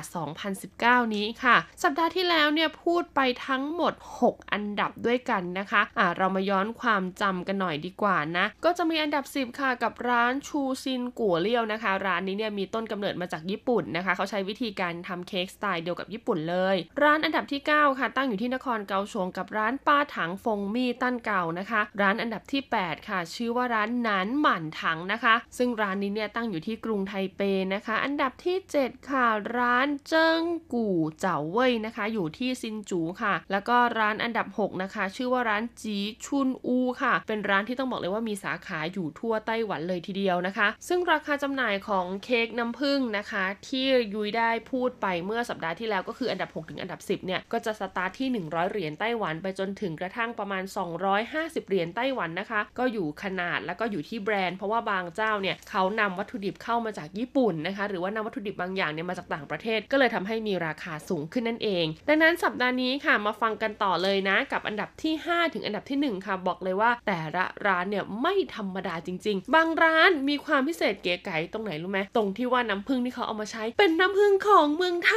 2019นี้ค่ะสัปดาห์ที่แล้วเนี่ยพูดไปทั้งหมด6อันดับด้วยกันนะคะเรามาย้อนความจำกันหน่อยดีกว่านะก็จะมีอันดับ10ค่ะกับร้านชูซินกัวเลี่ยวนะคะร้านนี้เนี่ยมีต้นกำเนิดมาจากญี่ปุ่นนะคะเขาใช้วิธีการทำเค้กสไตล์เดียวกับญี่ปุ่นเลยร้านอันดับที่9ค่ะตั้งอยู่ที่นครเกาสวงกับร้านป้าถังฟงมี่ตั้นเกานะคะร้านอันดับที่8ค่ะชื่อว่าร้านหนานหมั่นถังนะคะซึ่งร้านนี้เนี่ยตั้งอยู่ที่กรุงไทเปนะคะอันดับที่7ค่ะร้านเจิ้งกู่เจ๋าเว่ยนะคะอยู่ที่ซินจูค่ะแล้วก็ร้านอันดับ6นะคะชื่อว่าร้านจีชุนอูค่ะเป็นร้านที่ต้องบอกเลยว่ามีสาขาอยู่ทั่วไต้หวันเลยทีเดียวนะคะซึ่งราคาจำหน่ายของเค้กน้ำผึ้งนะคะที่ยุ้ยได้พูดไปเมื่อสัปดาห์ที่แล้วก็คืออันดับ6ถึงอันดับ10เนี่ยก็จะสตาร์ทที่100เหรียญไต้หวันไปจนถึงกระทั่งประมาณ250เหรียญไต้หวันนะคะก็อยู่ขนาดแล้วก็อยู่ที่แบรนด์เพราะว่าบางเจ้าเนี่ยเขานำวัตถุดิบเข้ามาจากญี่ปุ่นนะคะหรือว่านำวัตถุดิบบางอย่างเนี่ยมาจากต่างประเทศก็เลยทำให้มีราคาสูงขึ้นนั่นเองดังนั้นสัปดาห์นี้ค่ะมาฟังกันต่อเลยนะกับอันดับที่5ถึงอันดับที่1ค่ะบอกเลยว่าแต่ละร้านเนี่ยไม่ธรรมดาจริงๆบางร้านมีความพิเศษเก๋ไก๋ตรงไหนรู้ไหมตรงที่ว่าน้ำผึ้งที่เขาเอามาใช้เป็นน้ำผึ้งของเมืองไท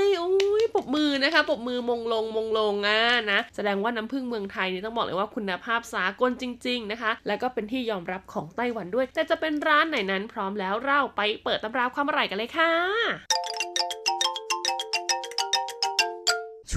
ยอุ้ยปรบมือนะคะปรบมือมงลงนะแสดงว่าน้ำผึ้งเมืองไทยนี่ต้องบอกเลยว่าคุณภาพสากลจริงๆนะคะแล้วก็เป็นที่ยอมรับของไต้หวันด้วยแต่จะเป็นร้านไหนนั้นพร้อมแล้วเราไปเปิดตำราความอร่อยกันเลยค่ะช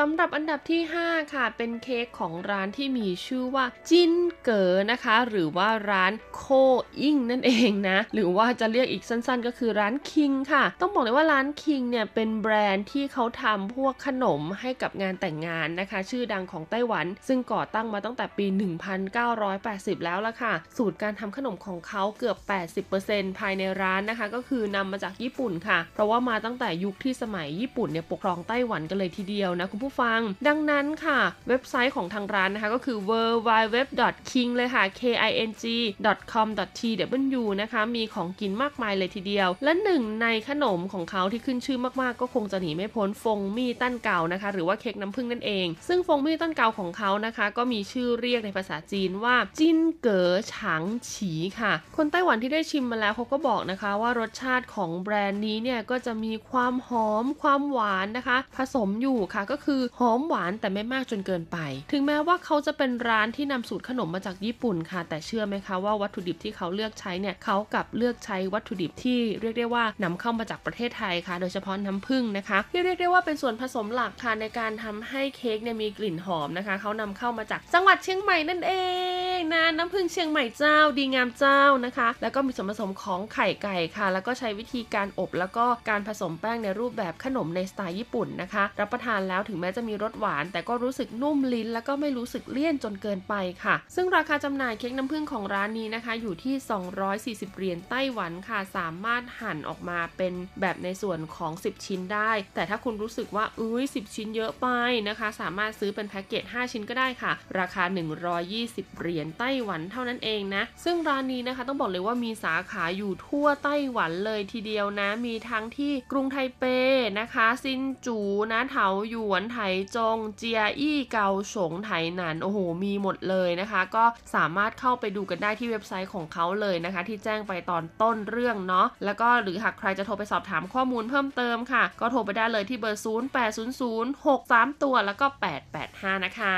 สำหรับอันดับที่5ค่ะเป็นเค้กของร้านที่มีชื่อว่าจินเก๋อนะคะหรือว่าร้านโคอิ้งนั่นเองนะหรือว่าจะเรียกอีกสั้นๆก็คือร้านคิงค่ะต้องบอกเลยว่าร้านคิงเนี่ยเป็นแบรนด์ที่เขาทำพวกขนมให้กับงานแต่งงานนะคะชื่อดังของไต้หวันซึ่งก่อตั้งมาตั้งแต่ปี 1980 แล้วล่ะค่ะสูตรการทำขนมของเขาเกือบ 80% ภายในร้านนะคะก็คือนำมาจากญี่ปุ่นค่ะเพราะว่ามาตั้งแต่ยุคที่สมัยญี่ปุ่นเนี่ยปกครองไต้หวันกันเลยทีเดียวนะผู้ฟังดังนั้นค่ะเว็บไซต์ของทางร้านนะคะก็คือ www.king เลยค่ะ king.com.tw นะคะมีของกินมากมายเลยทีเดียวและหนึ่งในขนมของเขาที่ขึ้นชื่อมากๆก็คงจะหนีไม่พ้นฟงมี่ตั้นเกานะคะหรือว่าเค้กน้ำผึ้งนั่นเองซึ่งฟงมี่ตั้นเกาของเขานะคะก็มีชื่อเรียกในภาษาจีนว่าจินเก๋อฉางฉีค่ะคนไต้หวันที่ได้ชิมมาแล้วเขาก็บอกนะคะว่ารสชาติของแบรนด์นี้เนี่ยก็จะมีความหอมความหวานนะคะผสมอยู่ค่ะก็คือ คือหอมหวานแต่ไม่มากจนเกินไปถึงแม้ว่าเขาจะเป็นร้านที่นำสูตรขนมมาจากญี่ปุ่นค่ะแต่เชื่อไหมคะว่าวัตถุดิบที่เขาเลือกใช้เนี่ยเขากลับเลือกใช้วัตถุดิบที่เรียกได้ว่านำเข้ามาจากประเทศไทยค่ะโดยเฉพาะน้ำผึ้งนะคะที่เรียกได้ว่าเป็นส่วนผสมหลักค่ะในการทำให้เค้กเนี่ยมีกลิ่นหอมนะคะเขานำเข้ามาจากจังหวัดเชียงใหม่นั่นเองนะน้ำผึ้งเชียงใหม่เจ้าดีงามเจ้านะคะแล้วก็มีส่วนผสมของไข่ไก่ค่ะแล้วก็ใช้วิธีการอบแล้วก็การผสมแป้งในรูปแบบขนมในสไตล์ญี่ปุ่นนะคะรับประทานแล้วถึงแม้จะมีรสหวานแต่ก็รู้สึกนุ่มลิ้นแล้วก็ไม่รู้สึกเลี่ยนจนเกินไปค่ะซึ่งราคาจำหน่ายเค้กน้ำผึ้งของร้านนี้นะคะอยู่ที่240เหรียญไต้หวันค่ะสามารถหั่นออกมาเป็นแบบในส่วนของ10ชิ้นได้แต่ถ้าคุณรู้สึกว่า10ชิ้นเยอะไปนะคะสามารถซื้อเป็นแพ็กเกจ5ชิ้นก็ได้ค่ะราคา120เหรียญไต้หวันเท่านั้นเองนะซึ่งร้านนี้นะคะต้องบอกเลยว่ามีสาขาอยู่ทั่วไต้หวันเลยทีเดียวนะมีทั้งที่กรุงไทเปนะคะซินจูนะเถาหยวนไถจงเจียอี้เกาสงไถหนานโอ้โหมีหมดเลยนะคะก็สามารถเข้าไปดูกันได้ที่เว็บไซต์ของเขาเลยนะคะที่แจ้งไปตอนต้นเรื่องเนาะแล้วก็หรือหากใครจะโทรไปสอบถามข้อมูลเพิ่มเติมค่ะก็โทรไปได้เลยที่เบอร์080063ตัวแล้วก็885นะคะ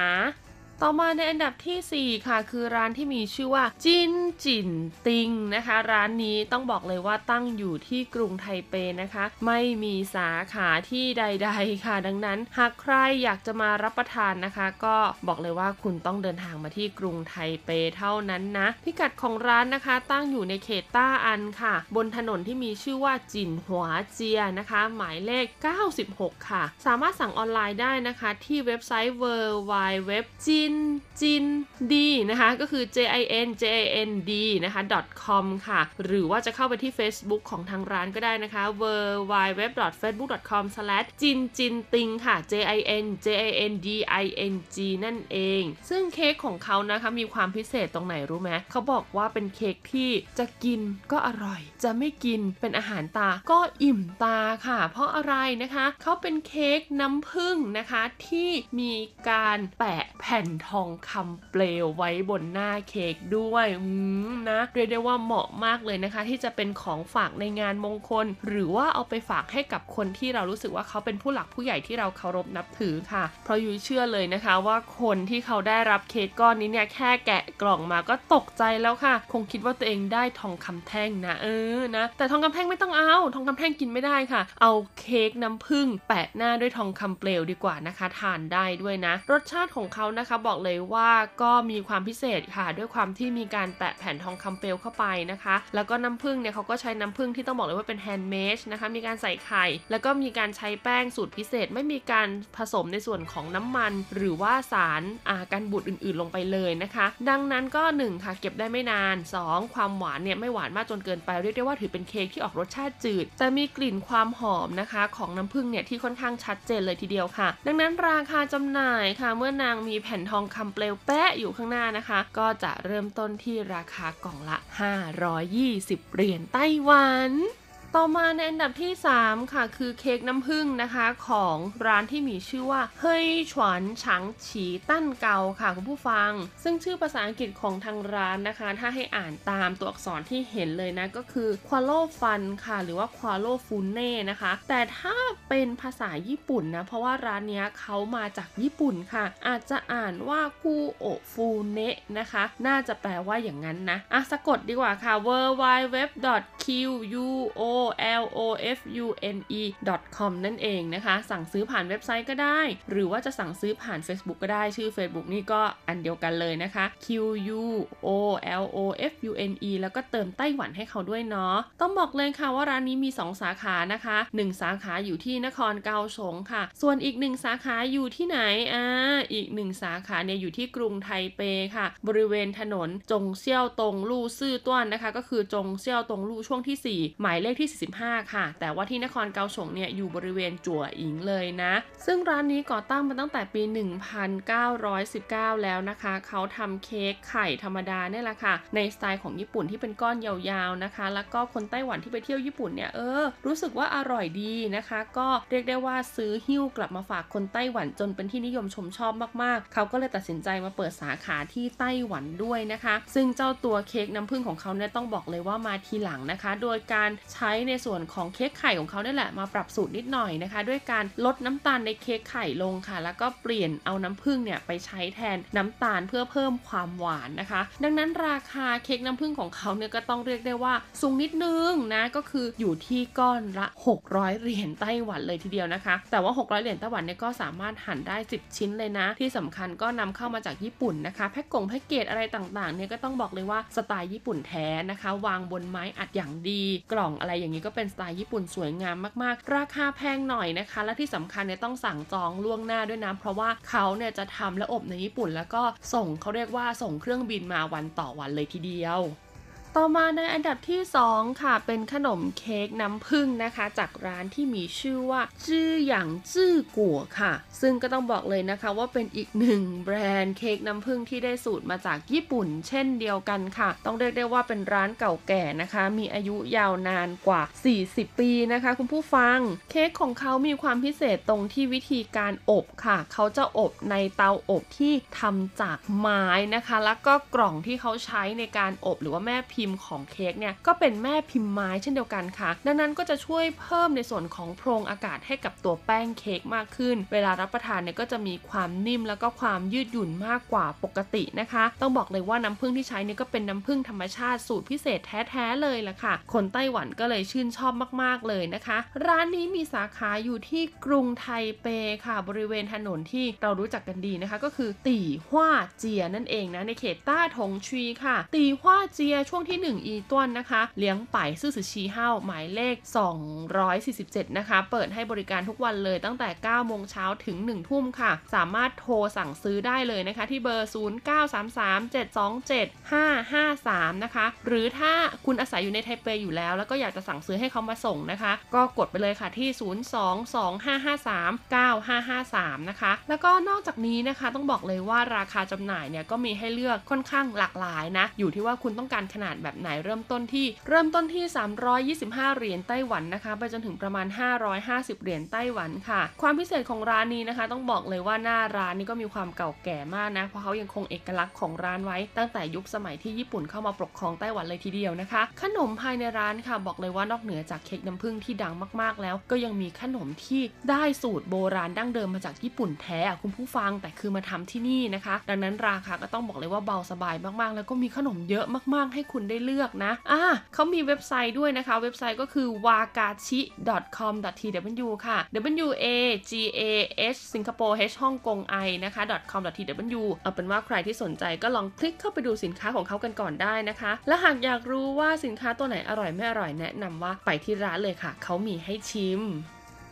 ต่อมาในอันดับที่4ค่ะคือร้านที่มีชื่อว่าจินจินติงนะคะร้านนี้ต้องบอกเลยว่าตั้งอยู่ที่กรุงไทเปนะคะไม่มีสาขาที่ใดๆค่ะดังนั้นหากใครอยากจะมารับประทานนะคะก็บอกเลยว่าคุณต้องเดินทางมาที่กรุงไทเปเท่านั้นนะพิกัดของร้านนะคะตั้งอยู่ในเขตต้าอันค่ะบนถนนที่มีชื่อว่าจินหัวเจียนะคะหมายเลข96ค่ะสามารถสั่งออนไลน์ได้นะคะที่เว็บไซต์ www.jinjind นะคะก็คือ jinjind นะคะ .com ค่ะหรือว่าจะเข้าไปที่ Facebook ของทางร้านก็ได้นะคะ www.facebook.com/jinjinting ค่ะ jinjinding นั่นเองซึ่งเค้กของเขานะคะมีความพิเศษตรงไหนรู้ไหมเขาบอกว่าเป็นเค้กที่จะกินก็อร่อยจะไม่กินเป็นอาหารตาก็อิ่มตาค่ะเพราะอะไรนะคะเขาเป็นเค้กน้ำผึ้งนะคะที่มีการแปะแผ่นทองคำเปลวไว้บนหน้าเค้กด้วยนะเรียกได้ว่าเหมาะมากเลยนะคะที่จะเป็นของฝากในงานมงคลหรือว่าเอาไปฝากให้กับคนที่เรารู้สึกว่าเขาเป็นผู้หลักผู้ใหญ่ที่เราเคารพนับถือค่ะเพราะยุ้ยเชื่อเลยนะคะว่าคนที่เขาได้รับเค้กก้อนนี้เนี่ยแค่แกะกล่องมาก็ตกใจแล้วค่ะคงคิดว่าตัวเองได้ทองคำแท่งนะนะแต่ทองคำแท่งไม่ต้องเอาทองคำแท่งกินไม่ได้ค่ะเอาเค้กน้ำผึ้งแปะหน้าด้วยทองคำเปลวดีกว่านะคะทานได้ด้วยนะรสชาติของเขานะคะบอกเลยว่าก็มีความพิเศษค่ะด้วยความที่มีการแปะแผ่นทองคำเปลวเข้าไปนะคะแล้วก็น้ำผึ้งเนี่ยเขาก็ใช้น้ำผึ้งที่ต้องบอกเลยว่าเป็นแฮนด์เมดนะคะมีการใส่ไข่แล้วก็มีการใช้แป้งสูตรพิเศษไม่มีการผสมในส่วนของน้ำมันหรือว่าสารกันบูดอื่นๆลงไปเลยนะคะดังนั้นก็1ค่ะเก็บได้ไม่นาน2ความหวานเนี่ยไม่หวานมากจนเกินไปเรียกได้ว่าถือเป็นเค้กที่ออกรสชาติจืดแต่มีกลิ่นความหอมนะคะของน้ำผึ้งเนี่ยที่ค่อนข้างชัดเจนเลยทีเดียวค่ะดังนั้นราคาจำหน่ายค่ะเมื่อนางมีแผ่นทองคำเปลวแปะอยู่ข้างหน้านะคะก็จะเริ่มต้นที่ราคากล่องละ520เหรียญไต้หวันต่อมาในอันดับที่3ค่ะคือเค้กน้ำผึ้งนะคะของร้านที่มีชื่อว่าเฮยฉวนฉังฉีตั้นเกาค่ะคุณผู้ฟังซึ่งชื่อภาษาอังกฤษของทางร้านนะคะถ้าให้อ่านตามตัวอักษรที่เห็นเลยนะก็คือควาโลฟันค่ะหรือว่าควาโลฟูเน่นะคะแต่ถ้าเป็นภาษาญี่ปุ่นนะเพราะว่าร้านเนี้ยเขามาจากญี่ปุ่นค่ะอาจจะอ่านว่าคูโอฟูเนะนะคะน่าจะแปลว่าอย่างนั้นนะอ่ะสะกดดีกว่าค่ะ www.qulofune.com นั่นเองนะคะสั่งซื้อผ่านเว็บไซต์ก็ได้หรือว่าจะสั่งซื้อผ่าน Facebook ก็ได้ชื่อ Facebook นี่ก็อันเดียวกันเลยนะคะ QUOLOFUNE แล้วก็เติมไต้หวันให้เขาด้วยเนาะต้องบอกเลยค่ะว่าร้านนี้มี2สาขานะคะ1สาขาอยู่ที่นครเกาสงค่ะส่วนอีก1สาขาอยู่ที่ไหนอีก1สาขาเนี่ยอยู่ที่กรุงไทเปค่ะบริเวณถนนจงเซี่ยวตงลู่ซื่อต้วนนะคะก็คือจงเซี่ยวตงลู่ช่วงที่4หมายเลขที่45ค่ะแต่ว่าที่นครเกาสงเนี่ยอยู่บริเวณจั่วอิงเลยนะซึ่งร้านนี้ก่อตั้งมาตั้งแต่ปี1919แล้วนะคะเขาทำเค้กไข่ธรรมดาเนี่ยแหละค่ะในสไตล์ของญี่ปุ่นที่เป็นก้อนยาวๆนะคะแล้วก็คนไต้หวันที่ไปเที่ยวญี่ปุ่นเนี่ยรู้สึกว่าอร่อยดีนะคะก็เรียกได้ว่าซื้อหิ้วกลับมาฝากคนไต้หวันจนเป็นที่นิยมชมชอบมากๆเขาก็เลยตัดสินใจมาเปิดสาขาที่ไต้หวันด้วยนะคะซึ่งเจ้าตัวเค้กน้ำผึ้งของเขาเนี่ยต้องบอกเลยว่ามาทีหลังนะคะโดยการใช้ ในส่วนของเค้กไข่ของเขาเนี่ยแหละมาปรับสูตรนิดหน่อยนะคะด้วยการลดน้ำตาลในเค้กไข่ลงค่ะแล้วก็เปลี่ยนเอาน้ำผึ้งเนี่ยไปใช้แทนน้ำตาลเพื่อเพิ่มความหวานนะคะดังนั้นราคาเค้กน้ำผึ้งของเขาเนี่ยก็ต้องเรียกได้ว่าสูงนิดนึงนะก็คืออยู่ที่ก้อนละ600เหรียญไต้หวันเลยทีเดียวนะคะแต่ว่า600เหรียญไต้หวันเนี่ยก็สามารถหั่นได้10ชิ้นเลยนะที่สำคัญก็นำเข้ามาจากญี่ปุ่นนะคะแพ็คเกจอะไรต่างๆเนี่ยก็ต้องบอกเลยว่าสไตล์ญี่ปุ่นแท้นะคะวางบนไม้อัดอย่างดีกล่องอะไรอย่างนี้ก็เป็นสไตล์ญี่ปุ่นสวยงามมากๆราคาแพงหน่อยนะคะและที่สำคัญเนี่ยต้องสั่งจองล่วงหน้าด้วยนะเพราะว่าเขาเนี่ยจะทำและอบในญี่ปุ่นแล้วก็ส่งเขาเรียกว่าส่งเครื่องบินมาวันต่อวันเลยทีเดียวต่อมาในอันดับที่2ค่ะเป็นขนมเค้กน้ำผึ้งนะคะจากร้านที่มีชื่อว่าจื้อหยางจื้อกัวค่ะซึ่งก็ต้องบอกเลยนะคะว่าเป็นอีกหนึ่งแบรนด์เค้กน้ำผึ้งที่ได้สูตรมาจากญี่ปุ่นเช่นเดียวกันค่ะต้องเรียกได้ว่าเป็นร้านเก่าแก่นะคะมีอายุยาวนานกว่า40ปีนะคะคุณผู้ฟังเค้กของเขามีความพิเศษตรงที่วิธีการอบค่ะเขาจะอบในเตาอบที่ทำจากไม้นะคะแล้วก็กล่องที่เขาใช้ในการอบหรือว่าแม่พิมพ์ของเค้กเนี่ยก็เป็นแม่พิมพ์ไม้เช่นเดียวกันค่ะดังนั้นก็จะช่วยเพิ่มในส่วนของโพรงอากาศให้กับตัวแป้งเค้กมากขึ้นเวลารับประทานเนี่ยก็จะมีความนิ่มแล้วก็ความยืดหยุ่นมากกว่าปกตินะคะต้องบอกเลยว่าน้ำผึ้งที่ใช้เนี่ยก็เป็นน้ำผึ้งธรรมชาติสูตรพิเศษแท้ๆเลยล่ะค่ะคนไต้หวันก็เลยชื่นชอบมากๆเลยนะคะร้านนี้มีสาขาอยู่ที่กรุงไทเปค่ะบริเวณถนนที่เรารู้จักกันดีนะคะก็คือตี่ฮวาเจียนั่นเองนะในเขตต้าถงชุยค่ะตี่ฮวาเจียช่วงที่1อีต้วนนะคะเลี้ยงไปซื่อสือชีเฮาหมายเลข247นะคะเปิดให้บริการทุกวันเลยตั้งแต่ 9:00 นถึง 1:00 นค่ะสามารถโทรสั่งซื้อได้เลยนะคะที่เบอร์0933727553นะคะหรือถ้าคุณอาศัยอยู่ในไทเปอยู่แล้วแล้วก็อยากจะสั่งซื้อให้เขามาส่งนะคะก็กดไปเลยค่ะที่0225539553นะคะแล้วก็นอกจากนี้นะคะต้องบอกเลยว่าราคาจำหน่ายเนี่ยก็มีให้เลือกค่อนข้างหลากหลายนะอยู่ที่ว่าคุณต้องการขนาดแบบไหนเริ่มต้นที่325เหรียญไต้หวันนะคะไปจนถึงประมาณ550เหรียญไต้หวันค่ะความพิเศษของร้านนี้นะคะต้องบอกเลยว่าหน้าร้านนี่ก็มีความเก่าแก่มากนะเพราะเขายังคงเอกลักษณ์ของร้านไว้ตั้งแต่ยุคสมัยที่ญี่ปุ่นเข้ามาปกครองไต้หวันเลยทีเดียวนะคะขนมภายในร้านค่ะบอกเลยว่านอกเหนือจากเค้กน้ำผึ้งที่ดังมากๆแล้วก็ยังมีขนมที่ได้สูตรโบราณดั้งเดิมมาจากญี่ปุ่นแท้คุณผู้ฟังแต่คือมาทำที่นี่นะคะดังนั้นราคาก็ต้องบอกเลยว่าเบาสบายมากๆแล้วก็มีขนมเยอะมากๆให้คุณได้เลือกนะเขามีเว็บไซต์ด้วยนะคะเว็บไซต์ก็คือ wagachi.com.tw ค่ะ wagachi Singapore h Hong Kong i นะคะ .com.tw เอาเป็นว่าใครที่สนใจก็ลองคลิกเข้าไปดูสินค้าของเขากันก่อนได้นะคะและหากอยากรู้ว่าสินค้าตัวไหนอร่อยไม่อร่อยแนะนำว่าไปที่ร้านเลยค่ะเขามีให้ชิม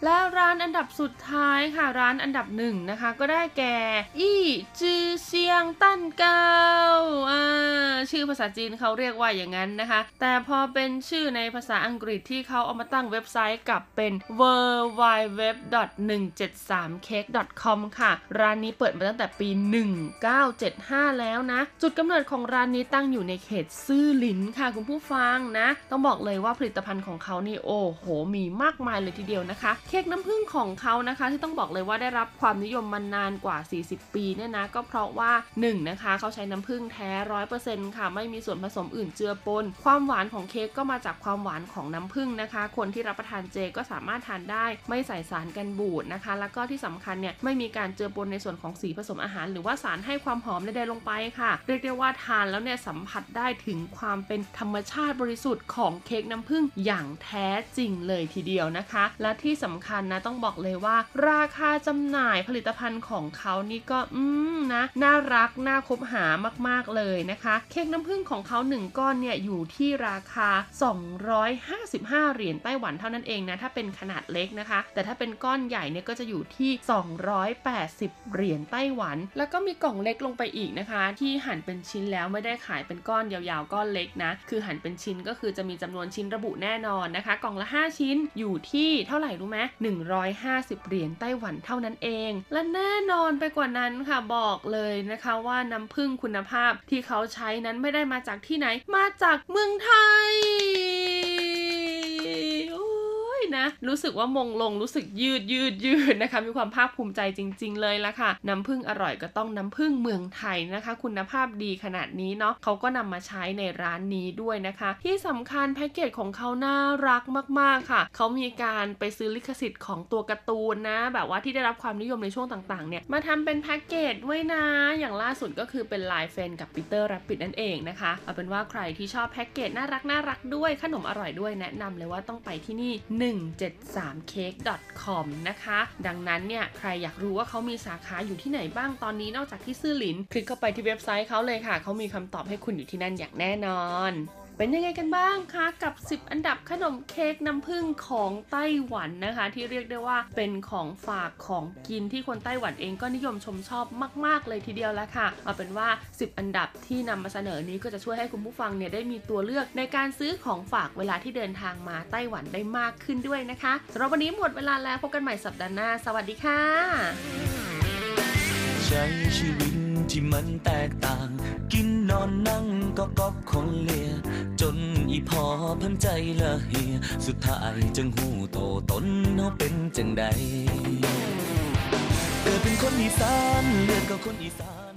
และร้านอันดับสุดท้ายค่ะร้านอันดับ1นะคะก็ได้แก่อี้จือเซียงตั้นเกาชื่อภาษาจีนเขาเรียกว่าอย่างนั้นนะคะแต่พอเป็นชื่อในภาษาอังกฤษที่เขาเอามาตั้งเว็บไซต์กลับเป็น www.173cake.com ค่ะร้านนี้เปิดมาตั้งแต่ปี1975แล้วนะจุดกำเนิดของร้านนี้ตั้งอยู่ในเขตซื่อหลินค่ะคุณผู้ฟังนะต้องบอกเลยว่าผลิตภัณฑ์ของเขานี่โอ้โหมีมากมายเลยทีเดียวนะคะเค้กน้ำผึ้งของเขานะคะที่ต้องบอกเลยว่าได้รับความนิยมมานานกว่า40ปีเนี่ยนะก็เพราะว่า1นะคะเขาใช้น้ำผึ้งแท้ 100% ค่ะไม่มีส่วนผสมอื่นเจือปนความหวานของเค้กก็มาจากความหวานของน้ำผึ้งนะคะคนที่รับประทานเจก็สามารถทานได้ไม่ใส่สารกันบูดนะคะแล้วก็ที่สำคัญเนี่ยไม่มีการเจือปนในส่วนของสีผสมอาหารหรือว่าสารให้ความหอมใดๆลงไปค่ะเรียกได้ว่าทานแล้วเนี่ยสัมผัสได้ถึงความเป็นธรรมชาติบริสุทธิ์ของเค้กน้ำผึ้งอย่างแท้จริงเลยทีเดียวนะคะและที่สำคัญนะต้องบอกเลยว่าราคาจำหน่ายผลิตภัณฑ์ของเขานี่ก็นะน่ารักน่าคบหามากๆเลยนะคะเค้กน้ำผึ้งของเขา1ก้อนเนี่ยอยู่ที่ราคา255เหรียญไต้หวันเท่านั้นเองนะถ้าเป็นขนาดเล็กนะคะแต่ถ้าเป็นก้อนใหญ่เนี่ยก็จะอยู่ที่280เหรียญไต้หวันแล้วก็มีกล่องเล็กลงไปอีกนะคะที่หั่นเป็นชิ้นแล้วไม่ได้ขายเป็นก้อนยาวๆก้อนเล็กนะคือหั่นเป็นชิ้นก็คือจะมีจำนวนชิ้นระบุแน่นอนนะคะกล่องละ5ชิ้นอยู่ที่เท่าไหร่รู้ไหม150เหรียญไต้หวันเท่านั้นเองและแน่นอนไปกว่านั้นค่ะบอกเลยนะคะว่าน้ำผึ้งคุณภาพที่เขาใช้นั้นไม่ได้มาจากที่ไหนมาจากเมืองไทยนะ นะรู้สึกว่ามงลงรู้สึกยืดนะคะมีความภาคภูมิใจจริงๆเลยละค่ะน้ำผึ้งอร่อยก็ต้องน้ำผึ้งเมืองไทยนะคะคุณภาพดีขนาดนี้เนาะเขาก็นำมาใช้ในร้านนี้ด้วยนะคะที่สำคัญแพ็กเกจของเขาน่ารักมากๆค่ะเขามีการไปซื้อลิขสิทธิ์ของตัวการ์ตูนนะแบบว่าที่ได้รับความนิยมในช่วงต่างๆเนี่ยมาทำเป็นแพ็กเกจไว้นะอย่างล่าสุดก็คือเป็นลายเฟนกับปีเตอร์แรปปิดนั่นเองนะคะเอาเป็นว่าใครที่ชอบแพ็กเกจน่ารักด้วยขนมอร่อยด้วยแนะนำเลยว่าต้องไปที่นี่173cake.com นะคะดังนั้นเนี่ยใครอยากรู้ว่าเขามีสาขาอยู่ที่ไหนบ้างตอนนี้นอกจากที่ซื่อหลินคลิกเข้าไปที่เว็บไซต์เขาเลยค่ะเขามีคำตอบให้คุณอยู่ที่นั่นอย่างแน่นอนเป็นยังไงกันบ้างคะกับ10อันดับขนมเค้กน้ำผึ้งของไต้หวันนะคะที่เรียกได้ว่าเป็นของฝากของกินที่คนไต้หวันเองก็นิยมชมชอบมากๆเลยทีเดียวแล้วค่ะเอาเป็นว่า10อันดับที่นำมาเสนอนี้ก็จะช่วยให้คุณผู้ฟังเนี่ยได้มีตัวเลือกในการซื้อของฝากเวลาที่เดินทางมาไต้หวันได้มากขึ้นด้วยนะคะสำหรับวันนี้หมดเวลาแล้วพบกันใหม่สัปดาห์หน้าสวัสดีค่ะใช้ชีวิตที่มันแตกต่างกินนอนนั่งก็ก๊อกของเลียจนอีพอพันใจละเฮียสุดท้ายจังหูโตตนเฮาเป็นจังใดเกิดเป็นคนอีสานเลือดก็คนอีสาน